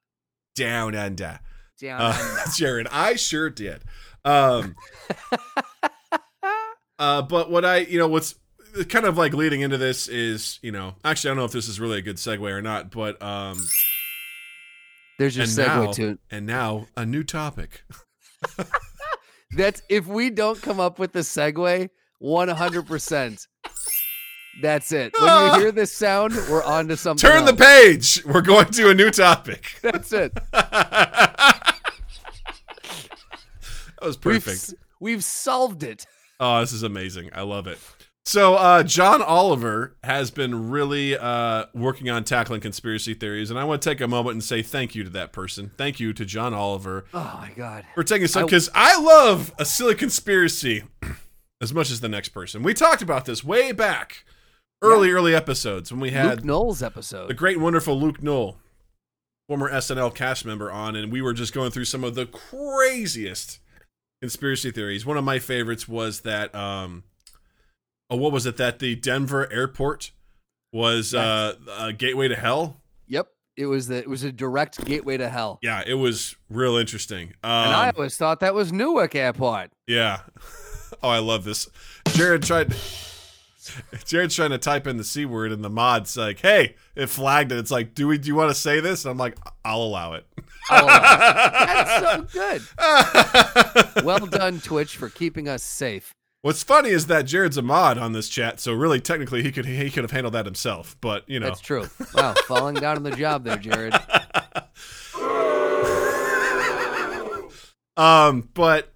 Down under. Down under. Jared, I sure did. But what what's kind of like leading into this is, you know, actually, I don't know if this is really a good segue or not, but... There's your segue to it. And now a new topic. That's if we don't come up with the segue, 100%. That's it. When you hear this sound, we're on to something. Turn the page. We're going to a new topic. That's it. That was perfect. We've solved it. Oh, this is amazing. I love it. So John Oliver has been really working on tackling conspiracy theories, and I want to take a moment and say thank you to that person. Thank you to John Oliver. Oh my God, for taking this up, because I love a silly conspiracy as much as the next person. We talked about this way back early episodes when we had Luke Knoll's episode, the great and wonderful Luke Knoll, former SNL cast member, on, and we were just going through some of the craziest conspiracy theories. One of my favorites was that. What was it? That the Denver airport was a gateway to hell. Yep. It was a direct gateway to hell. Yeah, it was real interesting. And I always thought that was Newark Airport. Yeah. Oh, I love this. Jared's trying to type in the C word and the mod's like, hey, it flagged it. It's like, do you want to say this? And I'm like, I'll allow it. That's so good. Well done, Twitch, for keeping us safe. What's funny is that Jared's a mod on this chat, so really technically he could have handled that himself, but you know. That's true. Wow, falling down on the job there, Jared. But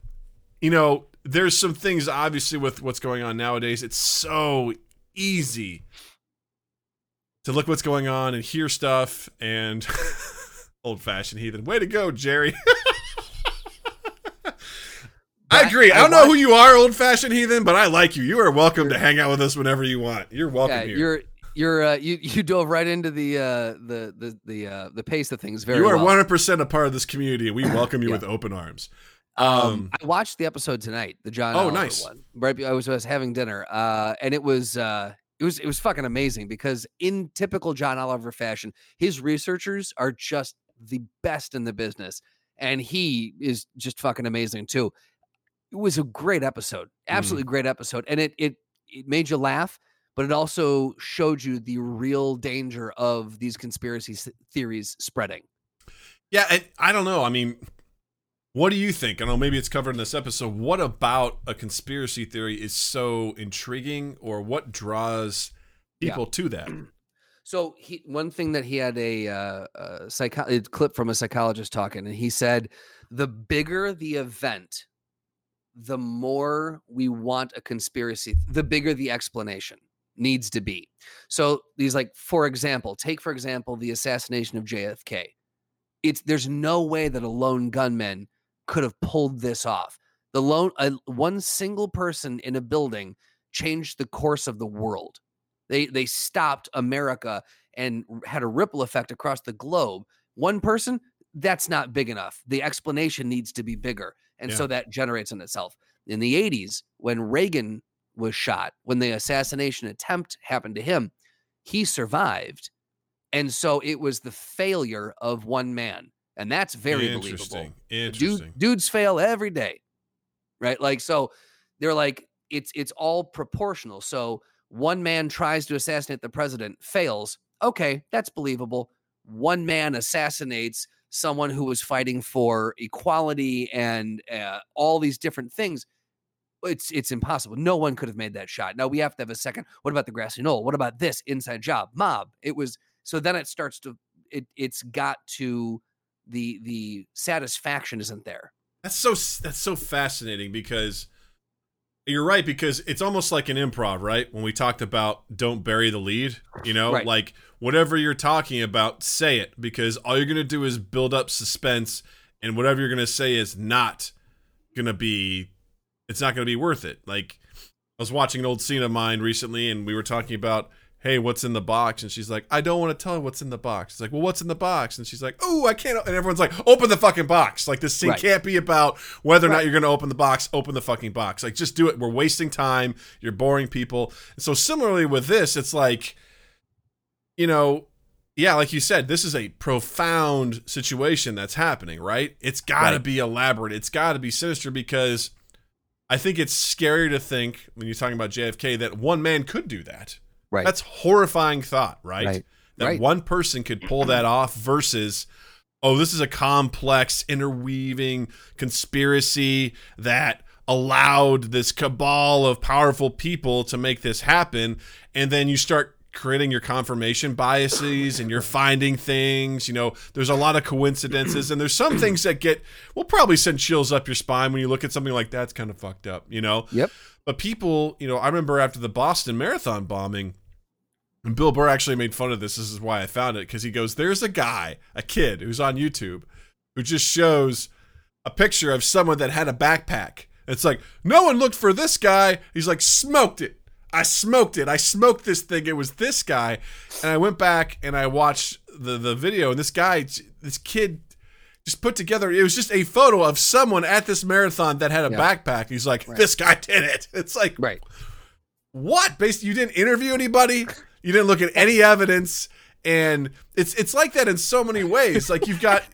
you know, there's some things obviously with what's going on nowadays. It's so easy to look what's going on and hear stuff and old-fashioned heathen. Way to go, Jerry. I agree. I don't know who you are, old-fashioned heathen, but I like you. You are welcome to hang out with us whenever you want. You're welcome here. You dove right into the pace of things very well. You are 100% a part of this community, and we welcome you with open arms. I watched the episode tonight, the John Oliver nice. One. Right, I was having dinner, and it was fucking amazing because in typical John Oliver fashion, his researchers are just the best in the business, and he is just fucking amazing too. It was a great episode, absolutely great episode. And it made you laugh, but it also showed you the real danger of these conspiracy theories spreading. Yeah, I don't know. I mean, what do you think? I don't know, maybe it's covered in this episode. What about a conspiracy theory is so intriguing, or what draws people to that? So one thing that he had a clip from a psychologist talking, and he said, the bigger the event, the more we want a conspiracy, the bigger the explanation needs to be. So these, like, for example, the assassination of JFK. There's no way that a lone gunman could have pulled this off. One single person in a building changed the course of the world. They stopped America and had a ripple effect across the globe. One person, that's not big enough. The explanation needs to be bigger. And so that generates in itself. In the 80s, when Reagan was shot, when the assassination attempt happened to him, he survived. And so it was the failure of one man. And that's very believable. Interesting. Dudes fail every day. Right? Like, so they're like, it's all proportional. So one man tries to assassinate the president, fails. Okay, that's believable. One man assassinates someone who was fighting for equality and all these different things. It's impossible. No one could have made that shot. Now we have to have a second. What about the grassy knoll? What about this inside job mob? It was, so then it starts to, it's got to the satisfaction isn't there. That's so fascinating because you're right, because it's almost like an improv, right? When we talked about don't bury the lead, you know, right. Like, whatever you're talking about, say it, because all you're going to do is build up suspense, and whatever you're going to say is not going to be worth it. Like, I was watching an old scene of mine recently, and we were talking about, hey, what's in the box? And she's like, I don't want to tell her what's in the box. It's like, well, what's in the box? And she's like, oh, I can't. And everyone's like, open the fucking box. Like, this scene can't be about whether or not you're going to open the box. Open the fucking box. Like, just do it. We're wasting time. You're boring people. And so similarly with this, it's like, you know, yeah, like you said, this is a profound situation that's happening, right? It's got to be elaborate. It's got to be sinister, because I think it's scary to think, when you're talking about JFK, that one man could do that. Right. That's horrifying thought, right? That one person could pull that off versus, oh, this is a complex interweaving conspiracy that allowed this cabal of powerful people to make this happen. And then you start creating your confirmation biases and you're finding things, you know, there's a lot of coincidences and there's some things that will probably send chills up your spine when you look at something like that's kind of fucked up, you know? Yep. But people, you know, I remember after the Boston Marathon bombing, and Bill Burr actually made fun of this. This is why I found it. Because he goes, there's a kid who's on YouTube who just shows a picture of someone that had a backpack. It's like, no one looked for this guy. He's like, smoked it. I smoked it. I smoked this thing. It was this guy. And I went back and I watched the video. And this kid just put together, it was just a photo of someone at this marathon that had a backpack. He's like, this guy did it. It's like, what? Basically, you didn't interview anybody. You didn't look at any evidence. And it's like that in so many ways. Like you've got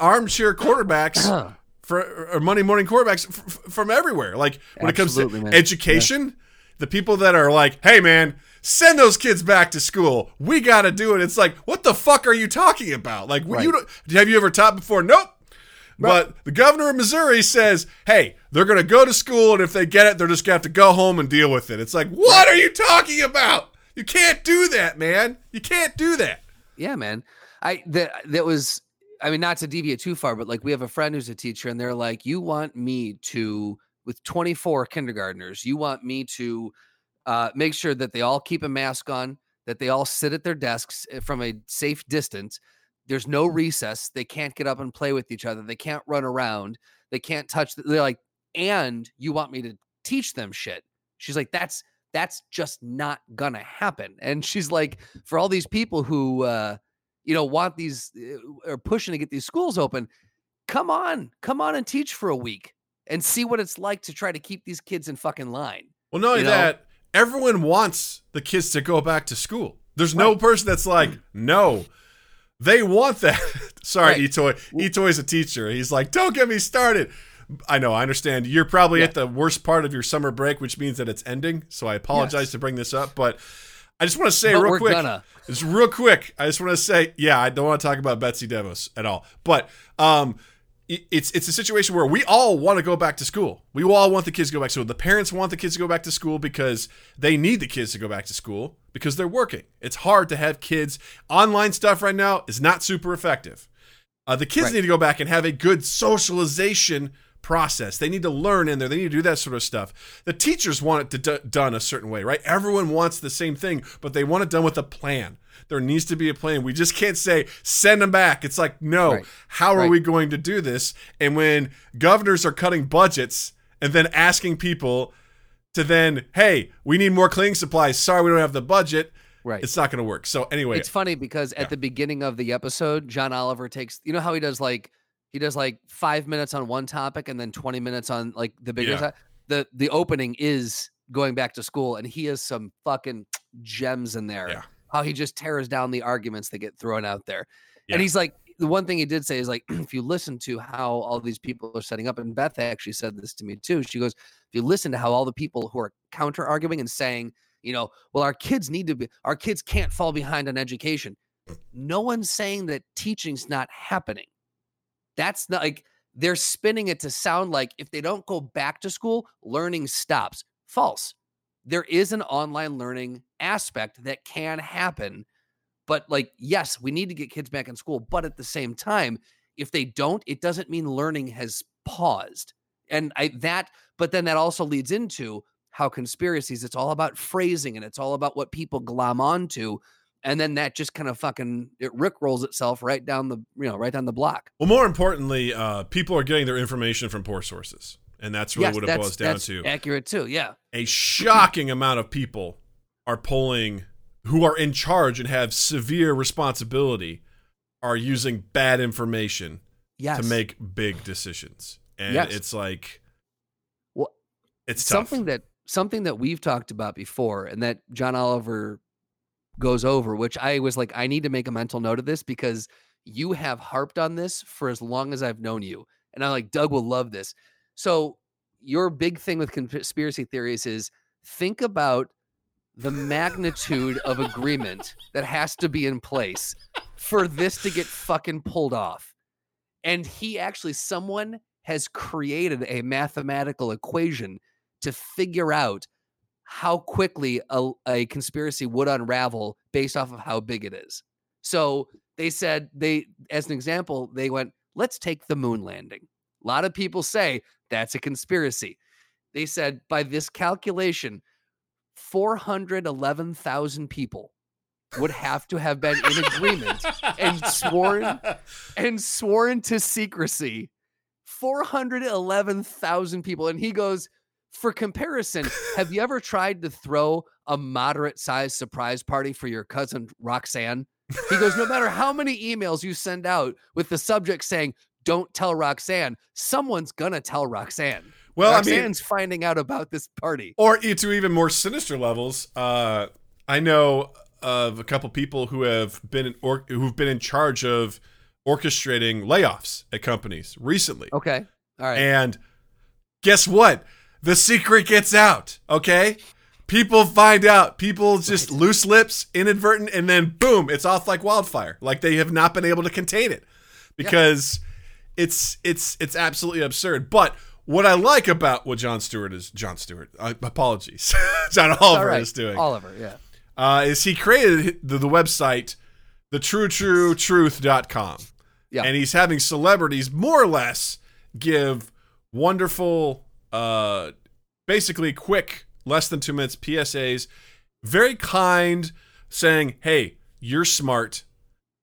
armchair quarterbacks or Monday morning quarterbacks from everywhere. Like when it comes to education, the people that are like, hey man, send those kids back to school. We got to do it. It's like, what the fuck are you talking about? Like, you don't, have you ever taught before? Nope. Right. But the governor of Missouri says, hey, they're going to go to school. And if they get it, they're just going to have to go home and deal with it. It's like, what are you talking about? You can't do that, man. You can't do that. Yeah, man. I mean, not to deviate too far, but like we have a friend who's a teacher and they're like, you want me to, with 24 kindergartners, you want me to make sure that they all keep a mask on, that they all sit at their desks from a safe distance. There's no recess. They can't get up and play with each other. They can't run around. They can't touch. They're like, and you want me to teach them shit. She's like, that's just not gonna happen. And she's like, for all these people who, want these or pushing to get these schools open, come on and teach for a week and see what it's like to try to keep these kids in fucking line. Well, not only that, everyone wants the kids to go back to school. There's no person that's like, no. They want that. Sorry, Itoy. Itoy's a teacher. He's like, don't get me started. I know, I understand. You're probably at the worst part of your summer break, which means that it's ending. So I apologize to bring this up, but I just want to say I just want to say, I don't want to talk about Betsy DeVos at all, but it's a situation where we all want to go back to school. We all want the kids to go back to school. The parents want the kids to go back to school because they need the kids to go back to school because they're working. It's hard to have kids. Online stuff right now is not super effective. The kids need to go back and have a good socialization process. They need to learn in there. They need to do that sort of stuff. The teachers want it done a certain way, right? Everyone wants the same thing, but they want it done with a plan. There needs to be a plan. We just can't say, send them back. It's like, no, how are we going to do this? And when governors are cutting budgets and then asking people to then, hey, we need more cleaning supplies. Sorry, we don't have the budget. Right. It's not going to work. So anyway. It's funny because at the beginning of the episode, John Oliver takes, you know how he does like 5 minutes on one topic and then 20 minutes on like the bigger topic. The opening is going back to school and he has some fucking gems in there. Yeah. How he just tears down the arguments that get thrown out there. Yeah. And he's like, the one thing he did say is like, if you listen to how all these people are setting up, and Beth actually said this to me too. She goes, if you listen to how all the people who are counter arguing and saying, well, our kids can't fall behind on education. No one's saying that teaching's not happening. That's not like they're spinning it to sound like if they don't go back to school, learning stops. False. There is an online learning aspect that can happen, but like, yes, we need to get kids back in school. But at the same time, if they don't, it doesn't mean learning has paused. And but then that also leads into how conspiracies, it's all about phrasing and it's all about what people glom onto. And then that just kind of fucking, it rickrolls itself right down the, right down the block. Well, more importantly, people are getting their information from poor sources. And that's really what it boils down to. Accurate too, yeah. A shocking amount of people are polling who are in charge and have severe responsibility are using bad information to make big decisions. And it's like, it's tough. Something that we've talked about before and that John Oliver goes over, which I was like, I need to make a mental note of this because you have harped on this for as long as I've known you. And I'm like, Doug will love this. So your big thing with conspiracy theories is think about the magnitude of agreement that has to be in place for this to get fucking pulled off. And someone has created a mathematical equation to figure out how quickly a conspiracy would unravel based off of how big it is. So they said as an example, they went, let's take the moon landing. A lot of people say that's a conspiracy. They said by this calculation, 411,000 people would have to have been in agreement and sworn to secrecy. 411,000 people. And he goes, for comparison, have you ever tried to throw a moderate sized surprise party for your cousin Roxanne? He goes, no matter how many emails you send out with the subject saying, don't tell Roxanne, someone's gonna tell Roxanne. Well, Roxanne's finding out about this party. Or to even more sinister levels, I know of a couple people who have been in charge of orchestrating layoffs at companies recently. Okay. All right. And guess what? The secret gets out. Okay. People find out. People just loose lips, inadvertent, and then boom, it's off like wildfire. Like they have not been able to contain it because it's absolutely absurd. But what I like about what John Oliver is doing. Oliver, yeah. Is he created the website, thetruetruetruth.com. Yeah. And he's having celebrities more or less give wonderful, basically quick, less than 2 minutes PSAs, very kind, saying, hey, you're smart,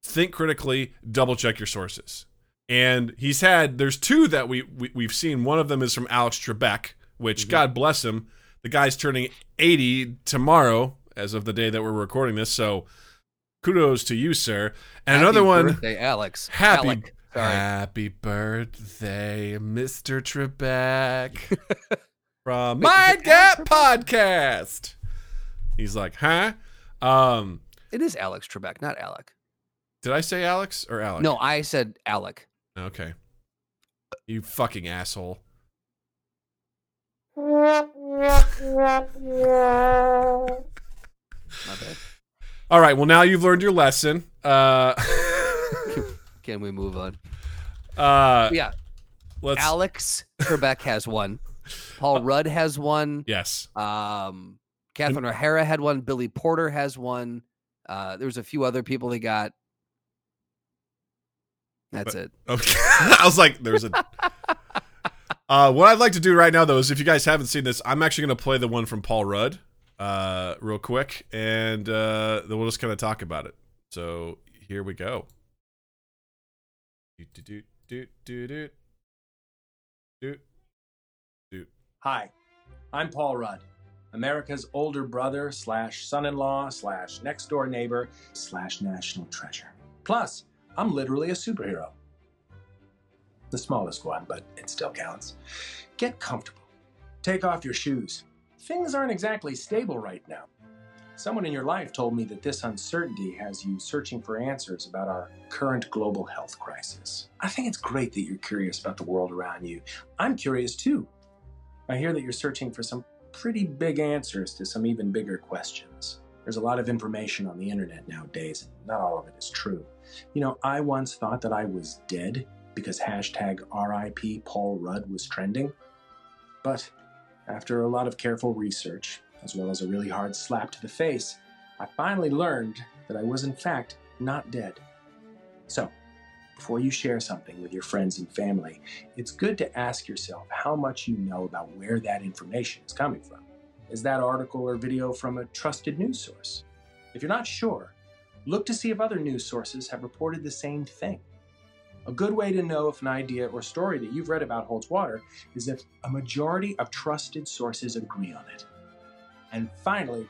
think critically, double check your sources. And he's had, there's two that we've seen. One of them is from Alex Trebek, which God bless him. The guy's turning 80 tomorrow as of the day that we're recording this. So kudos to you, sir. And happy another one. Happy birthday, Alex. Happy birthday, Mr. Trebek. From Mind Gap Podcast. He's like, huh? It is Alex Trebek, not Alec. Did I say Alex or Alec? No, I said Alec. Okay. You fucking asshole. My bad. All right. Well, now you've learned your lesson. Can we move on? Yeah. Alex Trebek has one. Paul Rudd has one. Yes. Catherine O'Hara had one. Billy Porter has one. There was a few other people they got. That's it. Okay. I was like, there's a... what I'd like to do right now, though, is if you guys haven't seen this, I'm actually going to play the one from Paul Rudd real quick, and then we'll just kind of talk about it. So here we go. Hi, I'm Paul Rudd, America's older brother / son-in-law / next-door neighbor / national treasure. Plus, I'm literally a superhero. The smallest one, but it still counts. Get comfortable. Take off your shoes. Things aren't exactly stable right now. Someone in your life told me that this uncertainty has you searching for answers about our current global health crisis. I think it's great that you're curious about the world around you. I'm curious too. I hear that you're searching for some pretty big answers to some even bigger questions. There's a lot of information on the internet nowadays, and not all of it is true. You know, I once thought that I was dead because #RIP Paul Rudd was trending. But after a lot of careful research, as well as a really hard slap to the face, I finally learned that I was in fact not dead. So, before you share something with your friends and family, it's good to ask yourself how much you know about where that information is coming from. Is that article or video from a trusted news source? If you're not sure, look to see if other news sources have reported the same thing. A good way to know if an idea or story that you've read about holds water is if a majority of trusted sources agree on it. And finally,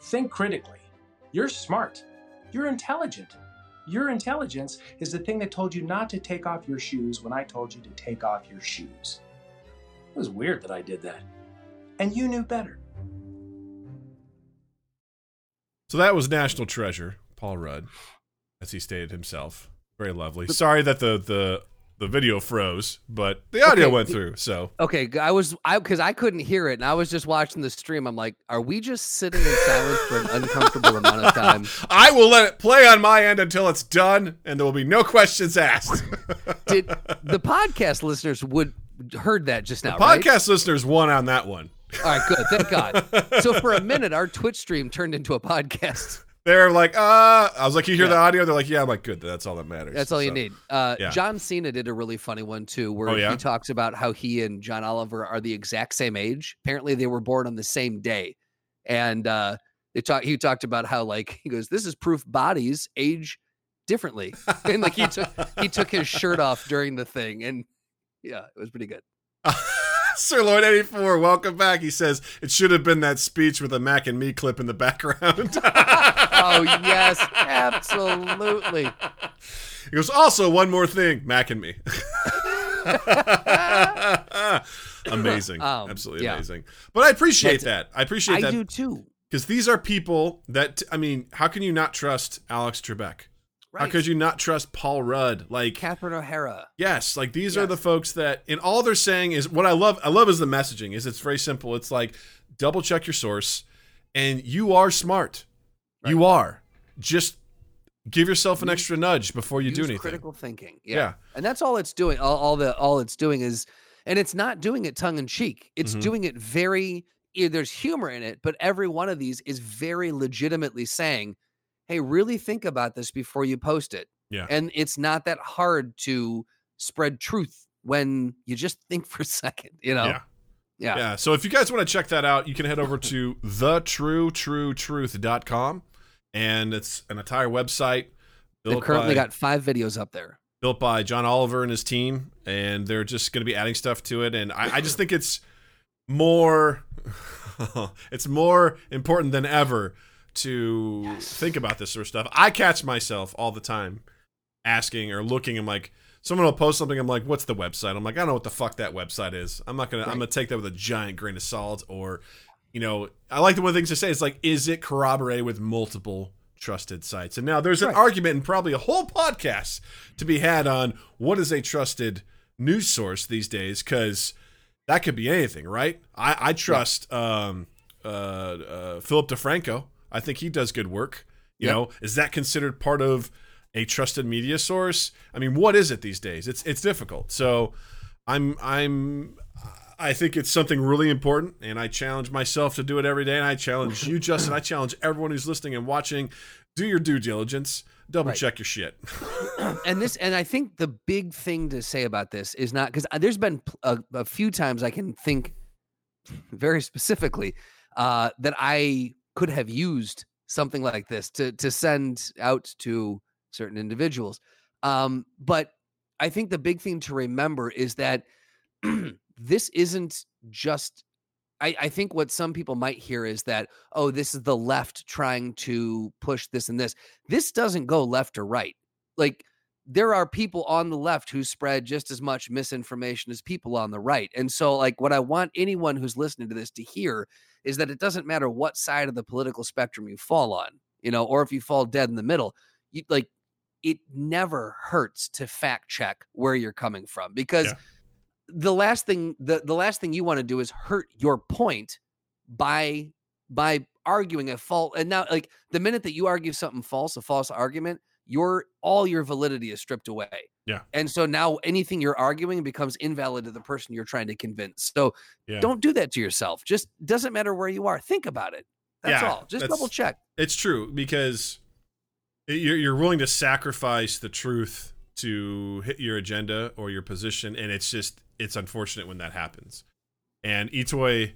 think critically. You're smart. You're intelligent. Your intelligence is the thing that told you not to take off your shoes when I told you to take off your shoes. It was weird that I did that. And you knew better. So that was National Treasure, Paul Rudd, as he stated himself. Very lovely. Sorry that the video froze, but the audio went through. So okay, because I couldn't hear it, and I was just watching the stream. I'm like, are we just sitting in silence for an uncomfortable amount of time? I will let it play on my end until it's done, and there will be no questions asked. Did the podcast listeners heard that just now? The podcast listeners won on that one. All right, good. Thank God. So for a minute, our Twitch stream turned into a podcast. They're like, I was like, you hear the audio? They're like, yeah. I'm like, good. That's all that matters. That's all you need. John Cena did a really funny one, too, where he talks about how he and John Oliver are the exact same age. Apparently, they were born on the same day. And he talked about how, like, he goes, this is proof bodies age differently. And, like, he took his shirt off during the thing. And, yeah, it was pretty good. Sir Lloyd 84, welcome back. He says it should have been that speech with a Mac and Me clip in the background. Oh yes, absolutely. He goes, also one more thing, Mac and Me. Amazing, absolutely amazing. But I appreciate that. I do too. Because these are people that, I mean, how can you not trust Alex Trebek? Right. How could you not trust Paul Rudd? Like Catherine O'Hara. Yes. Like these are the folks that, and all they're saying is what I love is the messaging is it's very simple. It's like, double check your source and you are smart. Right. You are. Just give yourself an extra nudge before you do anything. Critical thinking. Yeah. And that's all it's doing. All it's doing is, and it's not doing it tongue in cheek. It's doing it very, there's humor in it, but every one of these is very legitimately saying, hey, really think about this before you post it. Yeah. And it's not that hard to spread truth when you just think for a second, you know? Yeah. So if you guys want to check that out, you can head over to thetruetruetruth.com, and it's an entire website. They've currently got 5 videos up there. Built by John Oliver and his team, and they're just going to be adding stuff to it. And I just think it's more, it's more important than ever to think about this sort of stuff. I catch myself all the time asking or looking. I'm like, someone will post something. I'm like, what's the website? I'm like, I don't know what the fuck that website is. I'm not going to, I'm going to take that with a giant grain of salt. Or, you know, I like the one of the things to say is like, is it corroborated with multiple trusted sites? And now there's an argument and probably a whole podcast to be had on what is a trusted news source these days. 'Cause that could be anything, right? I trust, Philip DeFranco. I think he does good work. You know, is that considered part of a trusted media source? I mean, what is it these days? It's difficult. So I think it's something really important, and I challenge myself to do it every day. And I challenge you, Justin. I challenge everyone who's listening and watching. Do your due diligence. Double check your shit. And I think the big thing to say about this is not, because there's been a few times I can think very specifically that I could have used something like this to send out to certain individuals. But I think the big thing to remember is that this isn't just, I think what some people might hear is that, oh, this is the left trying to push this and this. This doesn't go left or right. Like there are people on the left who spread just as much misinformation as people on the right. And so like what I want anyone who's listening to this to hear is that it doesn't matter what side of the political spectrum you fall on, you know, or if you fall dead in the middle, you like, it never hurts to fact check where you're coming from, because the last thing you want to do is hurt your point by arguing a fault. And now like the minute that you argue something false, a false argument, all your validity is stripped away. Yeah. And so now anything you're arguing becomes invalid to the person you're trying to convince. So don't do that to yourself. Just doesn't matter where you are. Think about it. That's all. Just double check. It's true, because you're willing to sacrifice the truth to hit your agenda or your position. And it's unfortunate when that happens. And Itoy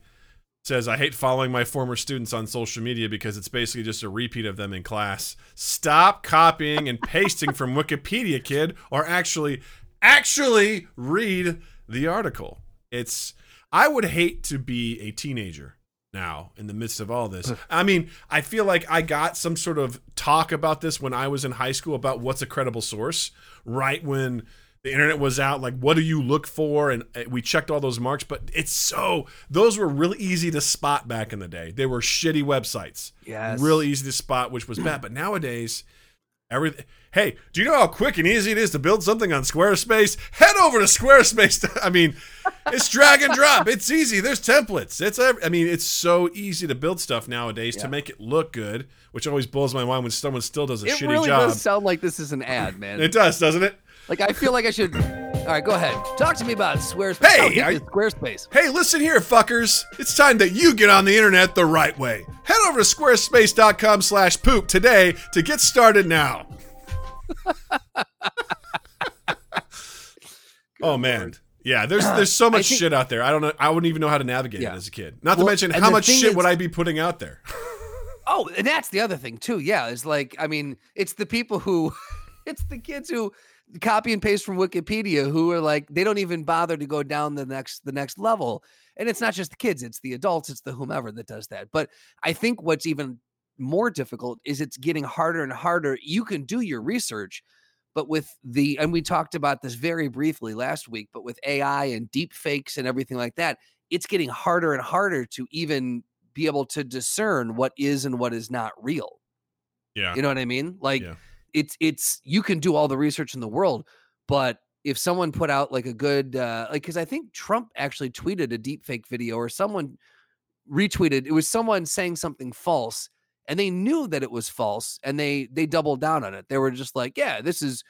says, I hate following my former students on social media because it's basically just a repeat of them in class. Stop copying and pasting from Wikipedia, kid, or actually read the article. I would hate to be a teenager now in the midst of all this. I mean, I feel like I got some sort of talk about this when I was in high school about what's a credible source, right? When the internet was out, like, what do you look for? And we checked all those marks, but those were really easy to spot back in the day. They were shitty websites. Yes. Really easy to spot, which was bad. But nowadays, hey, do you know how quick and easy it is to build something on Squarespace? Head over to Squarespace. It's drag and drop. It's easy. There's templates. It's so easy to build stuff nowadays to make it look good, which always blows my mind when someone still does a shitty job. It really does sound like this is an ad, man. It does, doesn't it? Like, I feel like I should... All right, go ahead. Talk to me about Squarespace. Hey, Squarespace. Hey, listen here, fuckers. It's time that you get on the internet the right way. Head over to squarespace.com/poop today to get started now. Oh, man. Lord. Yeah, there's so much shit out there. I don't know. I wouldn't even know how to navigate it as a kid. Not to mention how much shit would I be putting out there. Oh, and that's the other thing, too. Yeah, it's like, I mean, it's the people who... It's the kids who... copy and paste from Wikipedia who are like, they don't even bother to go down the next level. And it's not just the kids, it's the adults, it's the whomever that does that. But I think what's even more difficult is it's getting harder and harder. You can do your research, but and we talked about this very briefly last week, but with AI and deep fakes and everything like that, it's getting harder and harder to even be able to discern what is and what is not real. Yeah. You know what I mean? Like it's, you can do all the research in the world, but if someone put out like a good, cause I think Trump actually tweeted a deep fake video, or someone retweeted. It was someone saying something false and they knew that it was false and they doubled down on it. They were just like, yeah, this is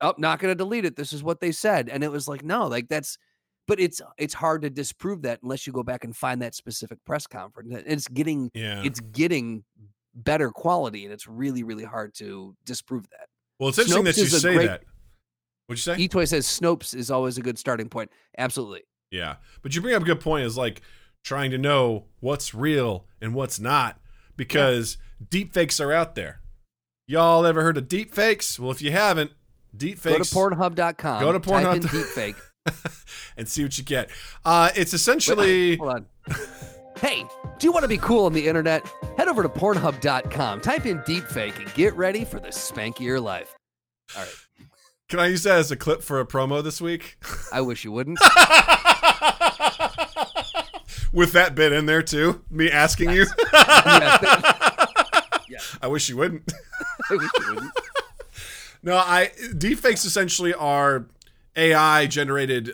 up. Oh, not going to delete it. This is what they said. And it was like, no, like that's, but it's hard to disprove that unless you go back and find that specific press conference. It's getting better quality, and it's really, really hard to disprove that. Well, it's interesting Snopes that you say that. What'd you say? Etoy says Snopes is always a good starting point. Absolutely. Yeah. But you bring up a good point, is like trying to know what's real and what's not, because deepfakes are out there. Y'all ever heard of deepfakes? Well, if you haven't, deepfakes. Go to Pornhub.com. Go to Pornhub. Type in deepfake. And see what you get. It's essentially. Wait, hold on. Hey, do you want to be cool on the internet? Head over to Pornhub.com, type in deepfake, and get ready for the spankier life. All right. Can I use that as a clip for a promo this week? I wish you wouldn't. With that bit in there too, me asking you. Yeah. I wish you wouldn't. I wish you wouldn't. No, deepfakes essentially are AI generated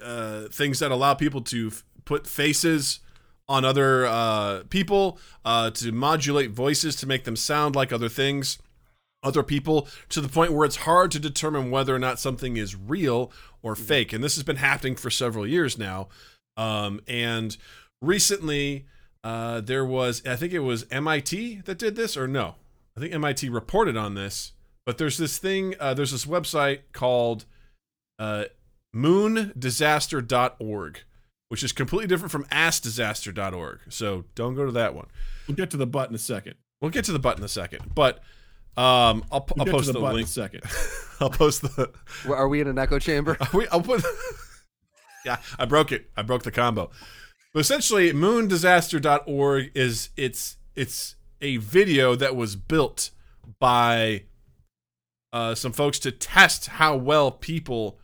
things that allow people to put faces on other people, to modulate voices to make them sound like other things, other people, to the point where it's hard to determine whether or not something is real or fake. And this has been happening for several years now. And recently there was, I think it was MIT that did this, or no, I think MIT reported on this, but there's this thing, there's this website called moondisaster.org, which is completely different from assdisaster.org. So don't go to that one. We'll get to the butt in a second. But I'll post the link in a second. I'll post the. Are we in an echo chamber? I'll put. Yeah, I broke it. I broke the combo. But essentially, moondisaster.org is it's a video that was built by some folks to test how well people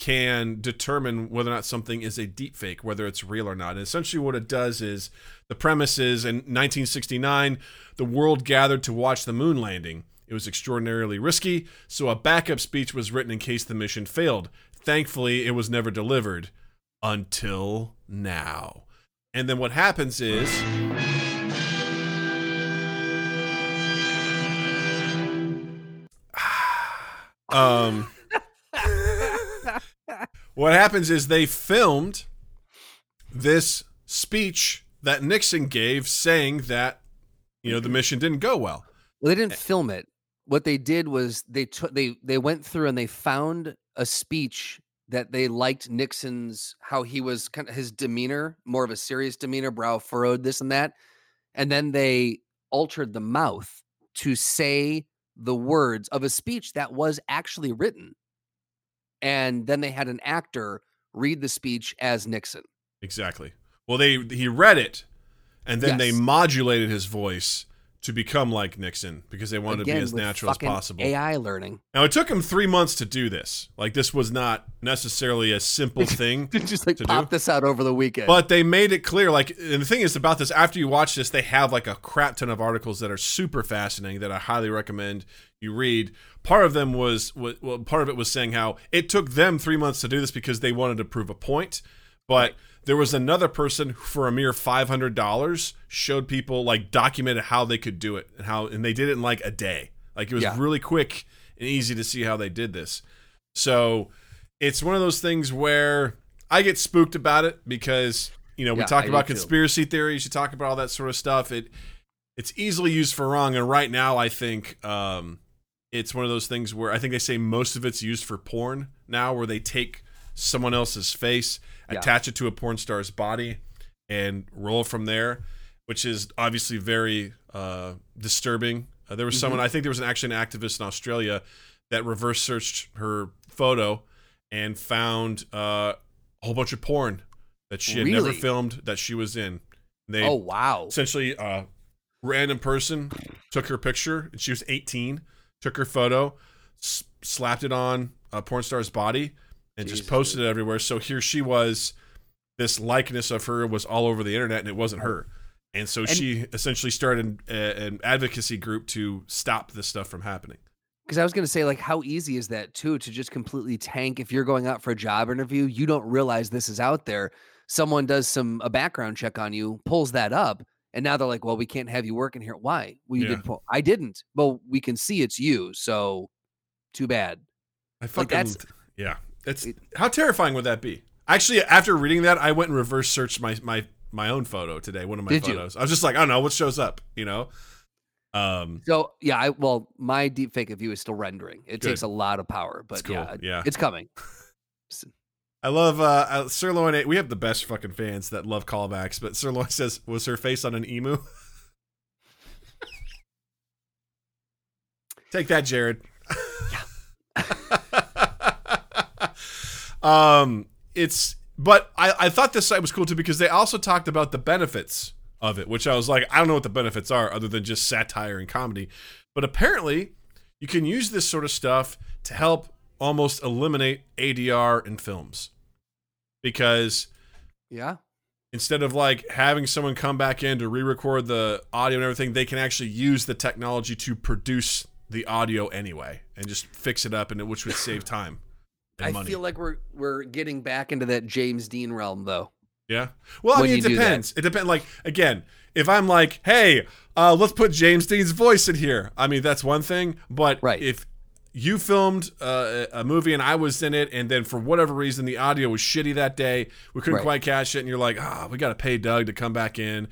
can determine whether or not something is a deep fake, whether it's real or not. And essentially what it does is, the premise is, in 1969, the world gathered to watch the moon landing. It was extraordinarily risky, so a backup speech was written in case the mission failed. Thankfully, it was never delivered until now. And then what happens is... What happens is they filmed this speech that Nixon gave saying that, you know, the mission didn't go well. Well, they didn't film it. What they did was they went through and they found a speech that they liked Nixon's, how he was kind of his demeanor, more of a serious demeanor, brow furrowed, this and that. And then they altered the mouth to say the words of a speech that was actually written. And then they had an actor read the speech as Nixon. Exactly. Well, he read it, and then they modulated his voice to become like Nixon because they wanted to be as natural as possible. AI learning. Now, it took him 3 months to do this. Like, this was not necessarily a simple thing. Just like pop this out over the weekend. But they made it clear. Like, and the thing is about this, after you watch this, they have like a crap ton of articles that are super fascinating that I highly recommend you read. Part of it was saying how it took them 3 months to do this because they wanted to prove a point, but there was another person who, for a mere $500, showed people, like, documented how they could do it, and they did it in like a day. Like, it was really quick and easy to see how they did this. So it's one of those things where I get spooked about it because, you know, we talk about conspiracy theories, you talk about all that sort of stuff. It's easily used for wrong. And right now I think, it's one of those things where I think they say most of it's used for porn now, where they take someone else's face, attach it to a porn star's body, and roll from there, which is obviously very disturbing. There was someone, I think there was an activist in Australia that reverse searched her photo and found a whole bunch of porn that she had never filmed that she was in. They essentially, random person took her picture, and she was 18. Took her photo, slapped it on a porn star's body, and just posted it everywhere. So here she was, this likeness of her was all over the internet, and it wasn't her. And so she essentially started an advocacy group to stop this stuff from happening. Because I was going to say, like, how easy is that, too, to just completely tank? If you're going out for a job interview, you don't realize this is out there. Someone does a background check on you, pulls that up, and now they're like, well, we can't have you working here. Why? Well, I didn't. Well, we can see it's you, so too bad. I fucking, like, how terrifying would that be? Actually, after reading that, I went and reverse searched my own photo today, one of my photos. I was just like, I don't know what shows up, you know? So yeah, my deep fake of you is still rendering. It takes a lot of power, but cool. It's coming. I love Sirloin. We have the best fucking fans that love callbacks, but Sirloin says, was her face on an emu? Take that, Jared. I thought this site was cool too, because they also talked about the benefits of it, which I was like, I don't know what the benefits are other than just satire and comedy, but apparently you can use this sort of stuff to help almost eliminate ADR in films, because instead of like having someone come back in to re-record the audio and everything, they can actually use the technology to produce the audio anyway and just fix it up, and which would save time. I feel like we're getting back into that James Dean realm, though. Yeah. Well, it depends. It depends. Like, again, if I'm like, hey, let's put James Dean's voice in here. I mean, that's one thing. But if you filmed a movie and I was in it, and then for whatever reason the audio was shitty that day, we couldn't quite catch it, and you're like, we got to pay Doug to come back in.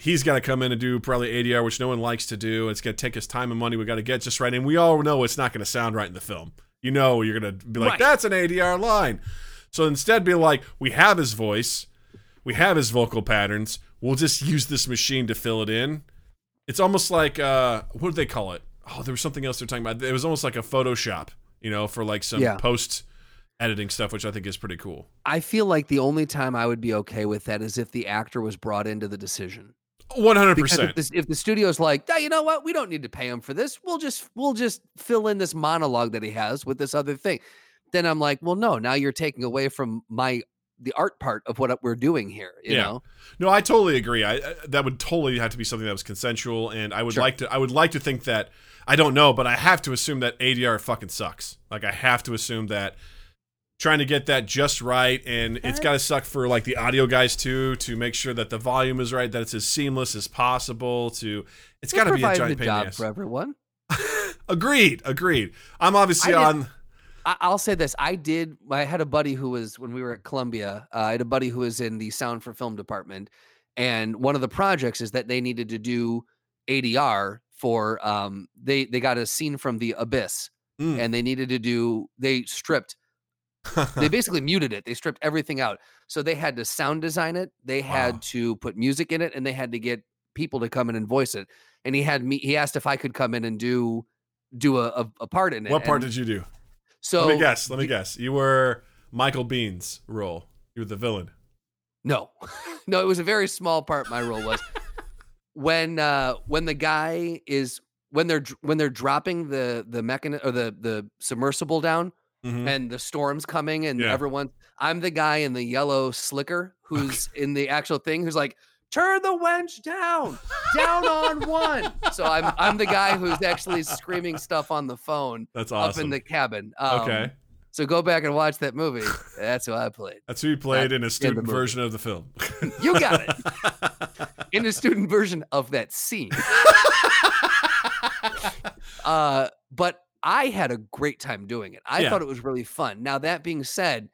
He's got to come in and do probably ADR, which no one likes to do. It's going to take us time and money. We got to get just right. And we all know it's not going to sound right in the film. You know, you're going to be like, that's an ADR line. So instead be like, we have his voice. We have his vocal patterns. We'll just use this machine to fill it in. It's almost like, what did they call it? Oh, there was something else they're talking about. It was almost like a Photoshop, you know, for like some post editing stuff, which I think is pretty cool. I feel like the only time I would be okay with that is if the actor was brought into the decision. 100%. If the studio's like, oh, you know what? We don't need to pay him for this. We'll just fill in this monologue that he has with this other thing. Then I'm like, well, no, now you're taking away from the art part of what we're doing here. You know? No, I totally agree. That would totally have to be something that was consensual. And I would like to think that, I don't know, but I have to assume that ADR fucking sucks. Like, I have to assume that trying to get that just right, and it's got to suck for like the audio guys too, to make sure that the volume is right, that it's as seamless as possible. It's got to be a giant pain job for everyone. Agreed. I'm obviously I'll say this. I had a buddy who was, when we were at Columbia, I had a buddy who was in the sound for film department, and one of the projects is that they needed to do ADR for they got a scene from The Abyss, and they basically muted it. They stripped everything out. So they had to sound design it. They had to put music in it, and they had to get people to come in and voice it. And he asked if I could come in and do a part in it. What part did you do? So Let me guess. You were Michael Bean's role. You were the villain. No, it was a very small part. My role was when the guy is, when they're dropping the mechanism or the submersible down. Mm-hmm. And the storm's coming, and everyone. I'm the guy in the yellow slicker who's in the actual thing. Who's like, turn the wench down on one. So I'm the guy who's actually screaming stuff on the phone. That's awesome. Up in the cabin. Okay. So go back and watch that movie. That's who I played. That's who you played in a student version of the film. You got it. In a student version of that scene. But I had a great time doing it. I thought it was really fun. Now, that being said,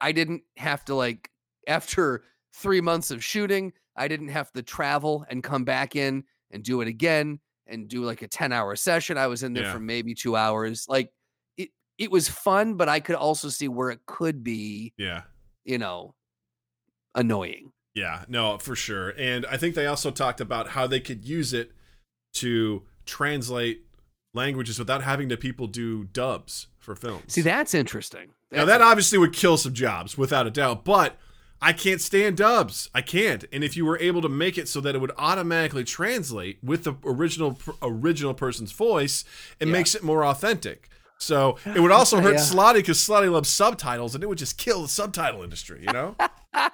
I didn't have to, like, after 3 months of shooting, I didn't have to travel and come back in and do it again and do like a 10-hour session. I was in there for maybe 2 hours. Like, it was fun, but I could also see where it could be, you know, annoying. Yeah, no, for sure. And I think they also talked about how they could use it to translate languages without having to people do dubs for films. See, that's interesting. Now, that obviously would kill some jobs, without a doubt, but I can't stand dubs. I can't. And if you were able to make it so that it would automatically translate with the original person's voice, it makes it more authentic. So it would also hurt Slotty, because Slotty loves subtitles, and it would just kill the subtitle industry, you know? I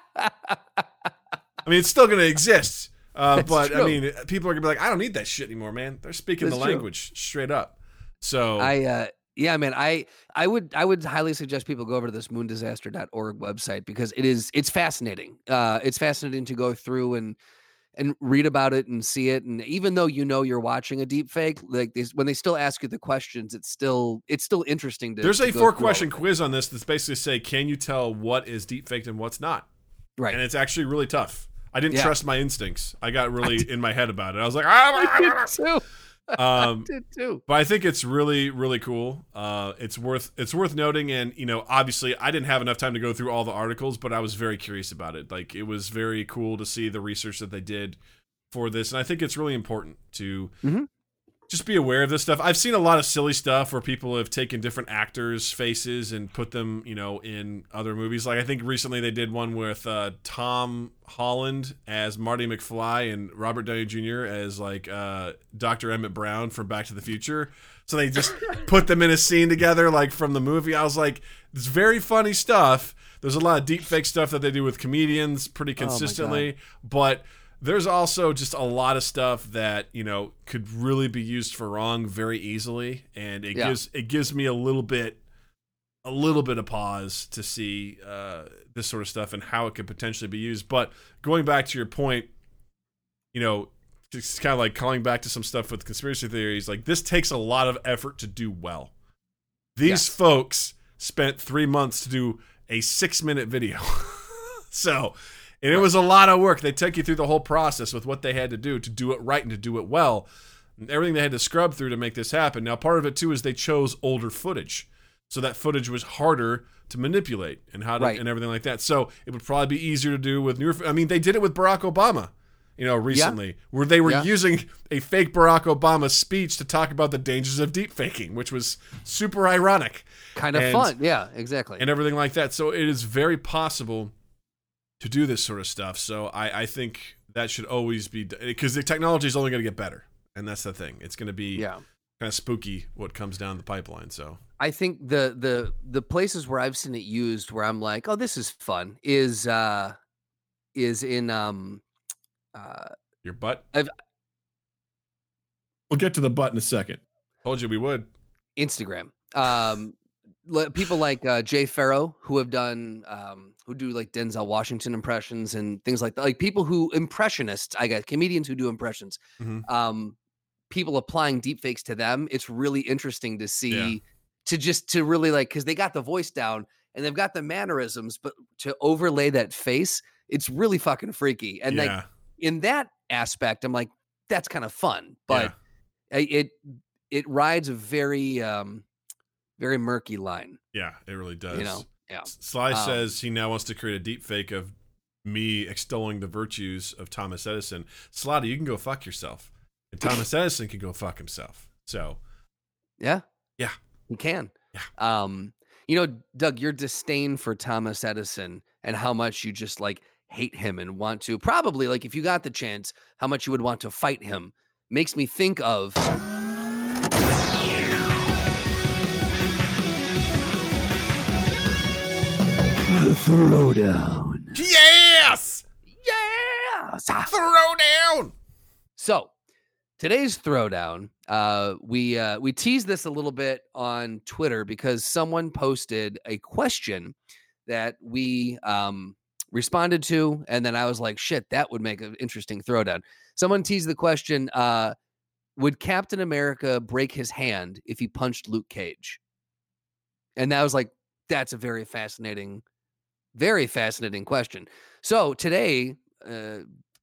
mean, it's still going to exist. But true. I mean, people are gonna be like, I don't need that shit anymore, man. They're speaking the language straight up. So I would highly suggest people go over to this moondisaster.org website, because it's fascinating. It's fascinating to go through and read about it and see it. And even though you're watching a deep fake, like these, when they still ask you the questions, it's still interesting. There's a 4-question quiz on this that's basically say, can you tell what is deep faked and what's not? Right. And it's actually really tough. I didn't trust my instincts. I got really in my head about it. I was like, I did too. But I think it's really, really cool. It's worth noting. And, obviously I didn't have enough time to go through all the articles, but I was very curious about it. Like, it was very cool to see the research that they did for this. And I think it's really important to just be aware of this stuff. I've seen a lot of silly stuff where people have taken different actors' faces and put them, in other movies. Like, I think recently they did one with Tom Holland as Marty McFly and Robert Downey Jr. as Dr. Emmett Brown from Back to the Future. So they just put them in a scene together, like from the movie. I was like, it's very funny stuff. There's a lot of deep fake stuff that they do with comedians pretty consistently, but there's also just a lot of stuff that, could really be used for wrong very easily. And it gives me a little bit of pause to see this sort of stuff and how it could potentially be used. But going back to your point, it's kind of like calling back to some stuff with conspiracy theories. Like, this takes a lot of effort to do well. These folks spent 3 months to do a 6-minute video. And it was a lot of work. They took you through the whole process with what they had to do it right and to do it well. And everything they had to scrub through to make this happen. Now, part of it, too, is they chose older footage. So that footage was harder to manipulate and and everything like that. So it would probably be easier to do with newer. I mean, they did it with Barack Obama, recently, where they were using a fake Barack Obama speech to talk about the dangers of deep faking, which was super ironic. Kind of fun. Yeah, exactly. And everything like that. So it is very possible to do this sort of stuff. So I think that should always be, because the technology is only going to get better, and that's the thing. It's going to be kind of spooky what comes down the pipeline. So I think the places where I've seen it used, where I'm like, oh, this is fun, is in your butt. We'll get to the butt in a second. Told you we would. Instagram. People like Jay Farrow, who have done, who do like Denzel Washington impressions and things like that. Like, people who impressionists, I guess, comedians who do impressions, people applying deepfakes to them. It's really interesting to see, to really, like, because they got the voice down and they've got the mannerisms, but to overlay that face, it's really fucking freaky. And like, in that aspect, I'm like, that's kind of fun, but it rides a very, very murky line. Yeah, it really does. Sly says he now wants to create a deep fake of me extolling the virtues of Thomas Edison. Slotty, you can go fuck yourself. And Thomas Edison can go fuck himself. So yeah, he can. Yeah. Doug, your disdain for Thomas Edison and how much you just like hate him and want to probably, like, if you got the chance, how much you would want to fight him, makes me think of. Throw down. Yes. Throw down. So today's throwdown, we teased this a little bit on Twitter because someone posted a question that we responded to, and then I was like, shit, that would make an interesting throwdown. Someone teased the question: would Captain America break his hand if he punched Luke Cage? And that was like, that's a very fascinating. Very fascinating question. So today,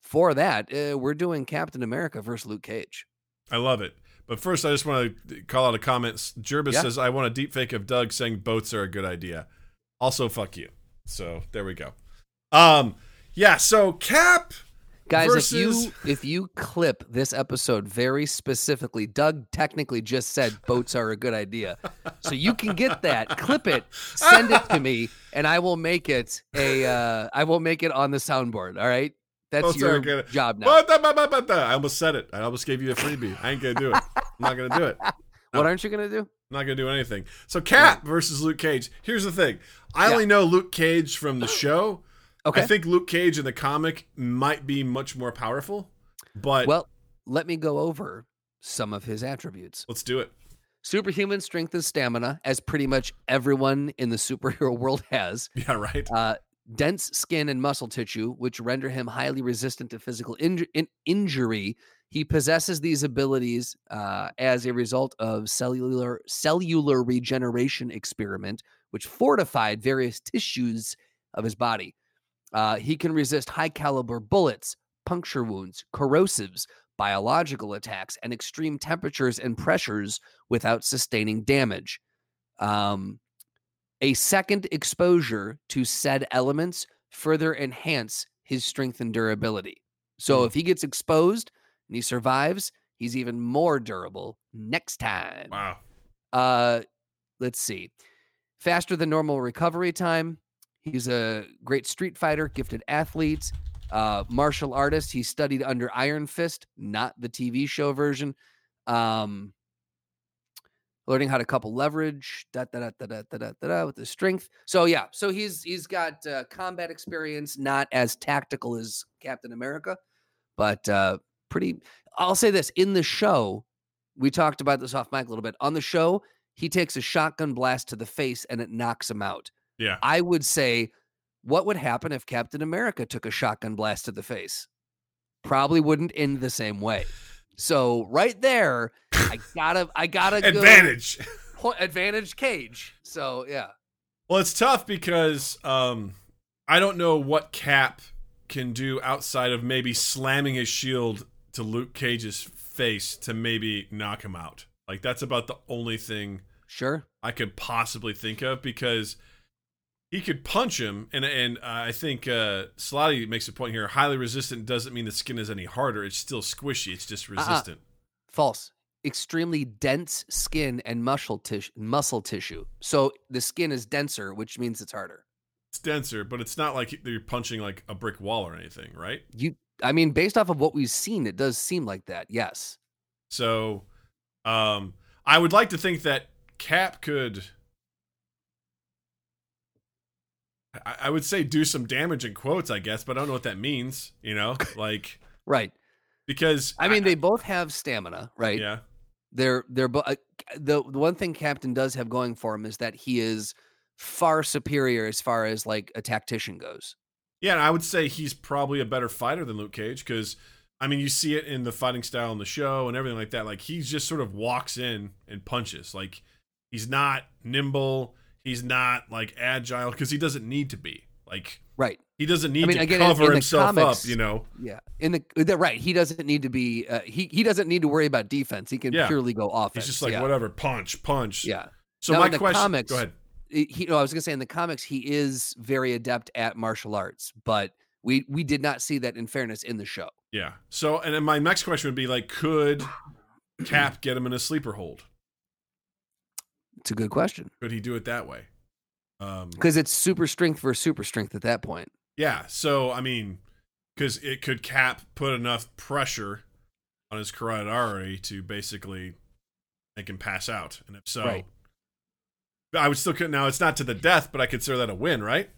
for that, we're doing Captain America versus Luke Cage. I love it. But first, I just want to call out a comment. Jerbis says, I want a deep fake of Doug saying boats are a good idea. Also, fuck you. So there we go. So Cap guys, versus... if you clip this episode very specifically, Doug technically just said boats are a good idea. So you can get that, clip it, send it to me, and I will make it on the soundboard. All right, that's boats your job now. I almost said it. I almost gave you a freebie. I ain't gonna do it. I'm not gonna do it. No. What aren't you gonna do? I'm not gonna do anything. So Cap versus Luke Cage. Here's the thing. I only know Luke Cage from the show. Okay. I think Luke Cage in the comic might be much more powerful. But well, let me go over some of his attributes. Let's do it. Superhuman strength and stamina, as pretty much everyone in the superhero world has. Yeah, right. Dense skin and muscle tissue, which render him highly resistant to physical injury. He possesses these abilities as a result of cellular regeneration experiment, which fortified various tissues of his body. He can resist high caliber bullets, puncture wounds, corrosives, biological attacks, and extreme temperatures and pressures without sustaining damage. A second exposure to said elements further enhance his strength and durability. So if he gets exposed and he survives, he's even more durable next time. Wow. Let's see. Faster than normal recovery time. He's a great street fighter, gifted athlete, martial artist. He studied under Iron Fist, not the TV show version. Learning how to couple leverage, with the strength. So yeah, so he's got combat experience, not as tactical as Captain America, but pretty. I'll say this: in the show, we talked about this off mic a little bit. On the show, he takes a shotgun blast to the face and it knocks him out. Yeah, I would say, what would happen if Captain America took a shotgun blast to the face? Probably wouldn't end the same way. So right there, I gotta go advantage Cage. So yeah. Well, it's tough because I don't know what Cap can do outside of maybe slamming his shield to Luke Cage's face to maybe knock him out. Like that's about the only thing I could possibly think of, because he could punch him, and I think Slotty makes a point here. Highly resistant doesn't mean the skin is any harder. It's still squishy. It's just resistant. False. Extremely dense skin and muscle tissue. So the skin is denser, which means it's harder. It's denser, but it's not like you're punching like a brick wall or anything, right? Based off of what we've seen, it does seem like that, yes. So I would like to think that Cap could... I would say do some damage in quotes, I guess, but I don't know what that means, you know, like, right. Because they both have stamina, right? Yeah. They're the one thing Captain does have going for him is that he is far superior as far as like a tactician goes. Yeah. And I would say he's probably a better fighter than Luke Cage. Cause I mean, you see it in the fighting style in the show and everything like that. Like he just sort of walks in and punches. Like he's not nimble. He's not like agile because he doesn't need to be like, right. He doesn't need to cover himself up, you know? Yeah. Right. He doesn't need to be, he doesn't need to worry about defense. He can purely go offense. He's just like, whatever, punch. Yeah. So now, my question, comics, go ahead. I was going to say in the comics, he is very adept at martial arts, but we did not see that in fairness in the show. Yeah. So, and then my next question would be like, could Cap get him in a sleeper hold? It's a good question. Could he do it that way? Because it's super strength versus super strength at that point. Yeah. So, because it could Cap put enough pressure on his carotid artery to basically make him pass out. And if so, right. I would still couldn't. Now, it's not to the death, but I consider that a win, right?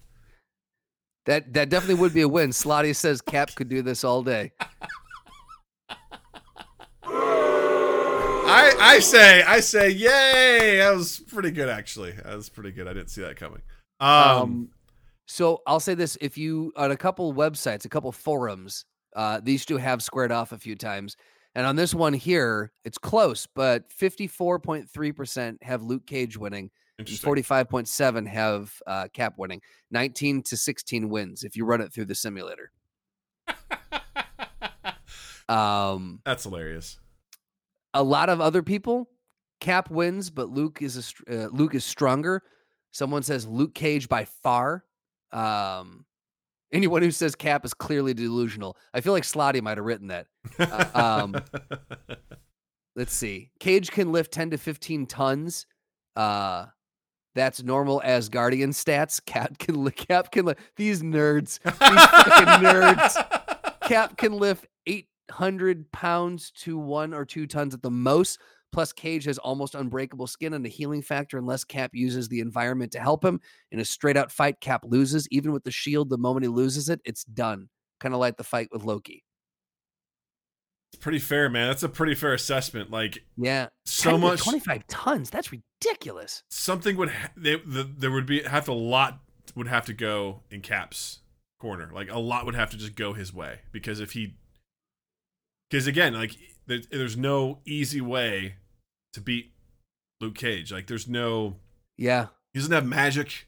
That definitely would be a win. Slotty says Cap could do this all day. I say, yay! That was pretty good, actually. That was pretty good. I didn't see that coming. So I'll say this: if you on a couple websites, a couple forums, these two have squared off a few times, and on this one here, it's close, but 54.3% have Luke Cage winning, and 45.7% have Cap winning. 19 to 16 wins if you run it through the simulator. That's hilarious. A lot of other people, Cap wins, but Luke is stronger. Someone says Luke Cage by far. Anyone who says Cap is clearly delusional. I feel like Slotty might have written that. Let's see. Cage can lift 10 to 15 tons. That's normal Asgardian stats. Cap can lift. These nerds. These fucking nerds. Cap can lift 800 pounds to 1 or 2 tons at the most. Plus, Cage has almost unbreakable skin and a healing factor unless Cap uses the environment to help him. In a straight out fight, Cap loses. Even with the shield, the moment he loses it, it's done. Kind of like the fight with Loki. It's pretty fair, man. That's a pretty fair assessment. Like, yeah, so much 25 tons. That's ridiculous. Something would a lot would have to go in Cap's corner. Like a lot would have to just go his way because again, like there's no easy way to beat Luke Cage. Like there's no, yeah, he doesn't have magic.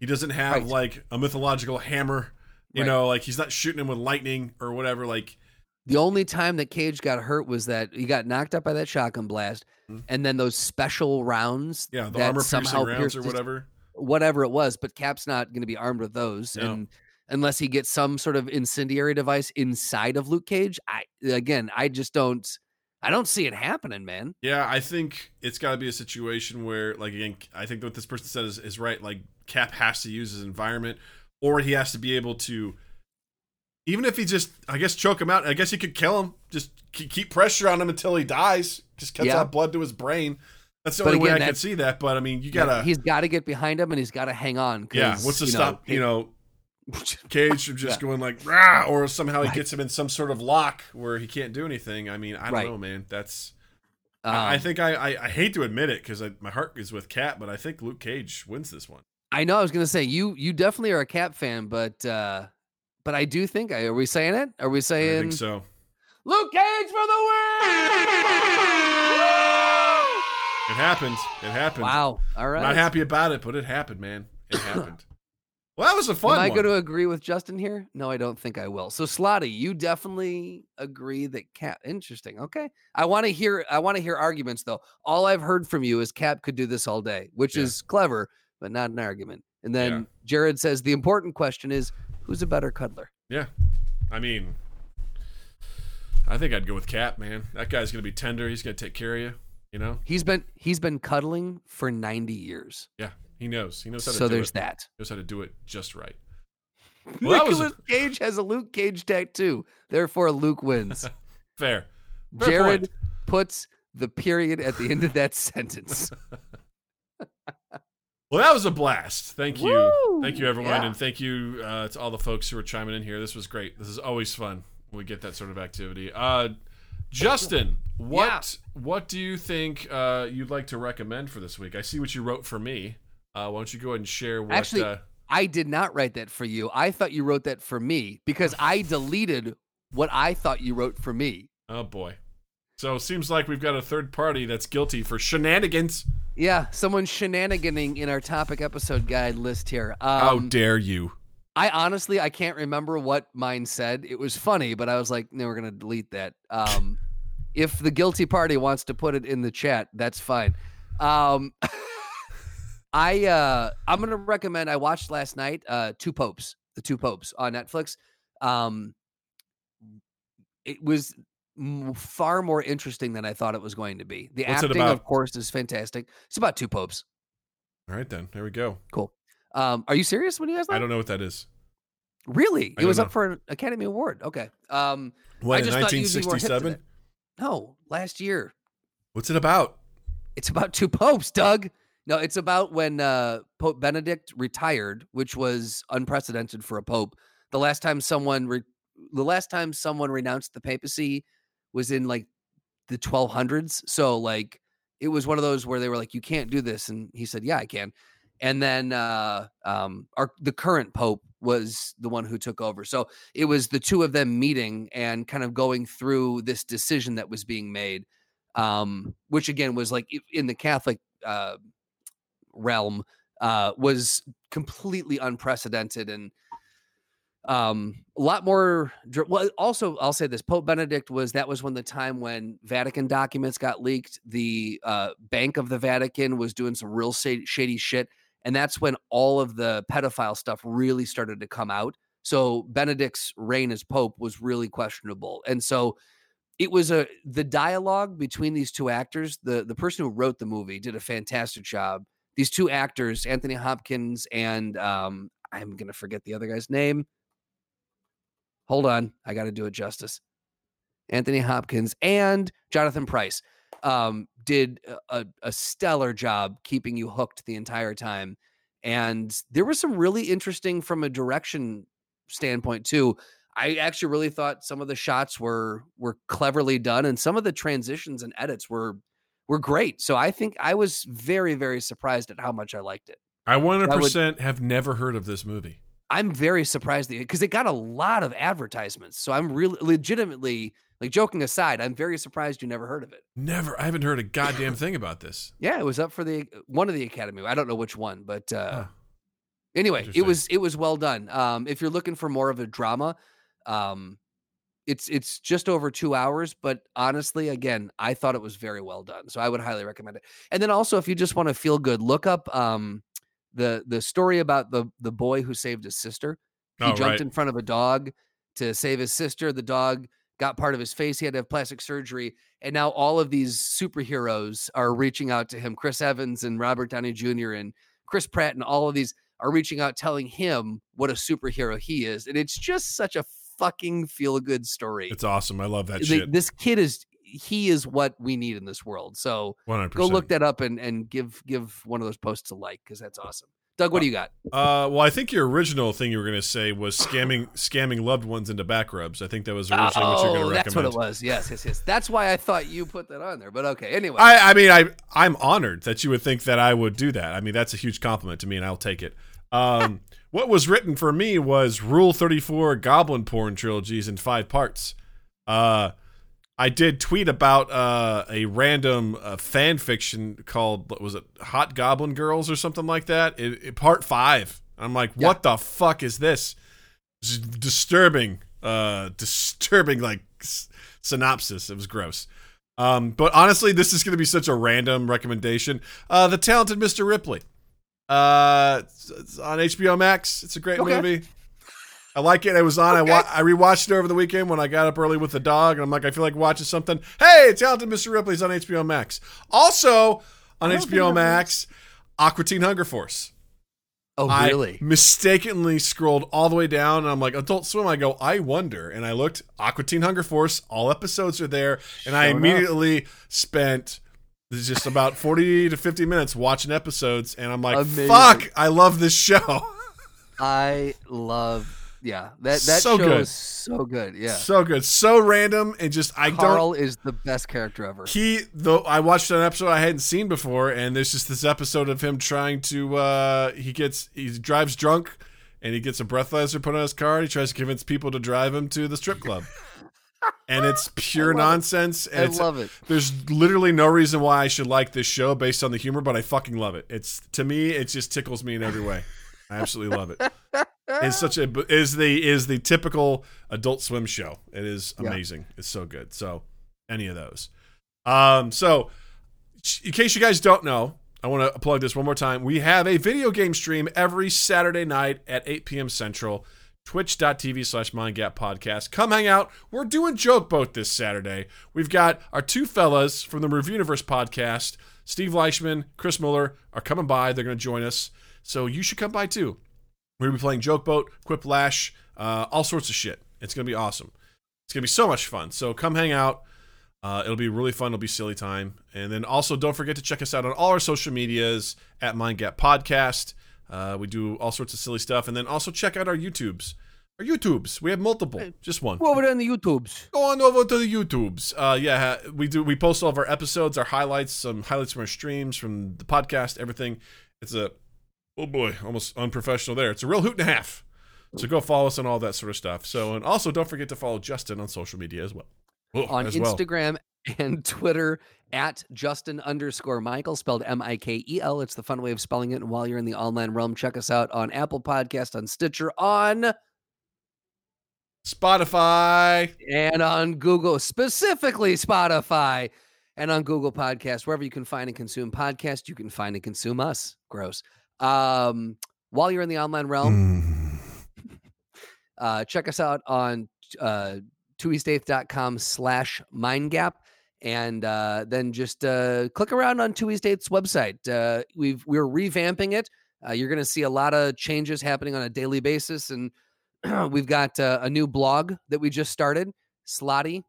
He doesn't have right. like a mythological hammer, you right. know, like he's not shooting him with lightning or whatever. Like the only time that Cage got hurt was that he got knocked out by that shotgun blast. Mm-hmm. And then those special rounds. Yeah. The armor piercing rounds or whatever it was, but Cap's not going to be armed with those. No. And unless he gets some sort of incendiary device inside of Luke Cage. I just don't see it happening, man. Yeah. I think it's gotta be a situation where, like, again, I think what this person said is right. Like Cap has to use his environment, or he has to be able to, even if he just, I guess, choke him out. I guess he could kill him. Just keep pressure on him until he dies. Just cuts out blood to his brain. That's the only way I could see that. But I mean, you gotta. He's got to get behind him, and he's got to hang on. Yeah. What's to stop? Cage from just going like, rah, or somehow he gets him in some sort of lock where he can't do anything. I mean, I don't know, man. That's. I think I hate to admit it because my heart is with Cap, but I think Luke Cage wins this one. I know. I was gonna say you definitely are a Cap fan, but. But I do think, are we saying it? Are we saying? I think so. Luke Cage for the win! It happened. It happened. Wow. All right. I'm not happy about it, but it happened, man. It happened. Well, that was a fun one. Am I going to agree with Justin here? No, I don't think I will. So, Slotty, you definitely agree that Cap. Interesting. Okay. I want to hear arguments, though. All I've heard from you is Cap could do this all day, which is clever, but not an argument. And then Jared says the important question is, who's a better cuddler? Yeah. I mean, I think I'd go with Cap, man. That guy's going to be tender. He's going to take care of you, you know? He's been cuddling for 90 years. Yeah, he knows. He knows how to do it. So there's that. He knows how to do it just right. Well, Cage has a Luke Cage tattoo. Therefore, Luke wins. Fair Jared point. Puts the period at the end of that sentence. Well, that was a blast. Thank you. Woo! Thank you, everyone. Yeah. And thank you to all the folks who were chiming in here. This was great. This is always fun when we get that sort of activity. Justin, what do you think you'd like to recommend for this week? I see what you wrote for me. Why don't you go ahead and share what... Actually, I did not write that for you. I thought you wrote that for me because I deleted what I thought you wrote for me. Oh, boy. So it seems like we've got a third party that's guilty for shenanigans. Yeah, someone shenaniganing in our topic episode guide list here. How dare you? I honestly can't remember what mine said. It was funny, but I was like, no, we're going to delete that. If the guilty party wants to put it in the chat, that's fine. I'm going to recommend, I watched last night, The Two Popes on Netflix. It was far more interesting than I thought it was going to be. The acting, of course, is fantastic. It's about two popes. All right, then. There we go. Cool. Are you serious when you guys? I don't know what that is. Really? It was up for an Academy Award. Okay. What, in 1967? No, last year. What's it about? It's about two popes, Doug. No, it's about when Pope Benedict retired, which was unprecedented for a pope. The last time someone renounced the papacy was in like the 1200s. So like, it was one of those where they were like, you can't do this. And he said, yeah, I can. And then, the current Pope was the one who took over. So it was the two of them meeting and kind of going through this decision that was being made. Which again was like in the Catholic, realm, was completely unprecedented and, a lot more. Well, also I'll say this, Pope Benedict that was when the time when Vatican documents got leaked, the Bank of the Vatican was doing some real shady shit. And that's when all of the pedophile stuff really started to come out. So Benedict's reign as Pope was really questionable. And so it was the dialogue between these two actors, the person who wrote the movie did a fantastic job. These two actors, Anthony Hopkins and, I'm going to forget the other guy's name. Hold on. I got to do it justice. Anthony Hopkins and Jonathan Pryce did a stellar job keeping you hooked the entire time. And there was some really interesting from a direction standpoint too. I actually really thought some of the shots were cleverly done, and some of the transitions and edits were great. So I think I was very, very surprised at how much I liked it. I 100% have never heard of this movie. I'm very surprised because it got a lot of advertisements. So I'm really legitimately, like, joking aside, I'm very surprised you never heard of it. Never. I haven't heard a goddamn thing about this. Yeah, it was up for one of the Academy. I don't know which one, but anyway, it was well done. If you're looking for more of a drama, it's just over 2 hours, but honestly, again, I thought it was very well done. So I would highly recommend it. And then also, if you just want to feel good, look up the story about the boy who saved his sister. He jumped in front of a dog to save his sister. The dog got part of his face. He had to have plastic surgery. And now all of these superheroes are reaching out to him. Chris Evans and Robert Downey Jr. and Chris Pratt and all of these are reaching out, telling him what a superhero he is. And it's just such a fucking feel good story. It's awesome. I love that shit. This kid is what we need in this world. So 100%. Go look that up and give one of those posts a like, because that's awesome. Doug, what do you got? Well, I think your original thing you were going to say was scamming loved ones into back rubs. I think that was originally what you were going to recommend. That's what it was. Yes. That's why I thought you put that on there. But okay, anyway. I mean, I'm honored that you would think that I would do that. I mean, that's a huge compliment to me, and I'll take it. What was written for me was Rule 34 Goblin Porn Trilogies in 5 parts. I did tweet about a random fan fiction called, what was it, Hot Goblin Girls or something like that? Part 5. I'm like, what the fuck is this? It's disturbing like synopsis. It was gross. But honestly, this is going to be such a random recommendation. The Talented Mr. Ripley. It's on HBO Max. It's a great movie. I like it. It was on. I rewatched it over the weekend when I got up early with the dog, and I'm like, I feel like watching something. Hey, Talented Mr. Ripley's on HBO Max. Also on HBO Max, Aqua Teen Hunger Force. Oh, really? I mistakenly scrolled all the way down, and I'm like, Adult Swim. I go, I wonder. And I looked, Aqua Teen Hunger Force, all episodes are there. And I immediately spent just about 40 to 50 minutes watching episodes. And I'm like, amazing. Fuck, I love this show. I love yeah, that so show good. Is so good. Yeah, so good, so random, and just Carl is the best character ever. I watched an episode I hadn't seen before, and there's just this episode of him trying to. He drives drunk, and he gets a breathalyzer put on his car. And he tries to convince people to drive him to the strip club, and it's pure nonsense. And I love it. There's literally no reason why I should like this show based on the humor, but I fucking love it. It just tickles me in every way. I absolutely love it. It's such a is the typical Adult Swim show. It is amazing. Yeah. It's so good. So any of those. So in case you guys don't know, I want to plug this one more time. We have a video game stream every Saturday night at 8 p.m. Central, twitch.tv/Mind Gap Podcast. Come hang out. We're doing Joke Boat this Saturday. We've got our 2 fellas from the Reviewniverse podcast, Steve Leishman, Chris Muller, are coming by. They're going to join us. So you should come by too. We're going to be playing Joke Boat, Quiplash, all sorts of shit. It's going to be awesome. It's going to be so much fun. So come hang out. It'll be really fun. It'll be silly time. And then also don't forget to check us out on all our social medias at Mind Gap Podcast. We do all sorts of silly stuff. And then also check out our YouTubes. Our YouTubes. We have multiple. Just one. Go over to the YouTubes. Go on over to the YouTubes. We do. We post all of our episodes, our highlights, some highlights from our streams, from the podcast, everything. It's a... Oh boy, almost unprofessional there. It's a real hoot and a half. So go follow us on all that sort of stuff. So, and also don't forget to follow Justin on social media as well. On Instagram and Twitter at Justin_Michael, spelled MIKEL. It's the fun way of spelling it. And while you're in the online realm, check us out on Apple Podcasts, on Stitcher, on Spotify, and on Google, specifically Spotify, and on Google Podcasts. Wherever you can find and consume podcasts, you can find and consume us. Gross. While you're in the online realm, check us out on 2eastdates.com/mindgap, and then just click around on 2eastdates website. We're revamping it. You're going to see a lot of changes happening on a daily basis, and we've got a new blog that we just started. Slotty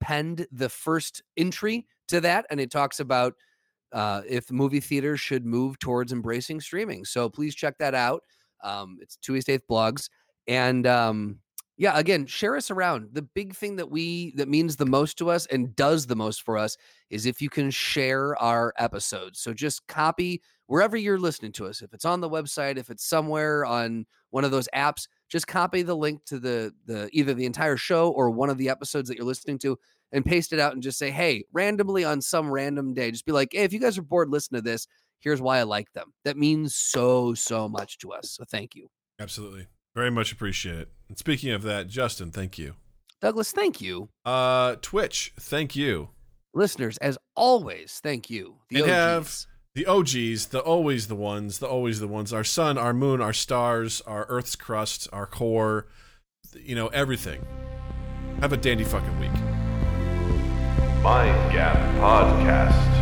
penned the first entry to that, and it talks about if movie theaters should move towards embracing streaming. So please check that out. It's 2 East 8th blogs. And yeah, again, share us around. The big thing that that means the most to us and does the most for us is if you can share our episodes. So just copy wherever you're listening to us. If it's on the website, if it's somewhere on one of those apps, just copy the link to the either the entire show or one of the episodes that you're listening to and paste it out and just say, hey, randomly on some random day, just be like, hey, if you guys are bored, listen to this. Here's why I like them. That means so, so much to us. So thank you. Absolutely. Very much appreciate it. And speaking of that, Justin, thank you. Douglas, thank you. Twitch, thank you. Listeners, as always, thank you. The OGs. The OGs, the always the ones, our sun, our moon, our stars, our Earth's crust, our core, you know, everything. Have a dandy fucking week. Mind Gap Podcast.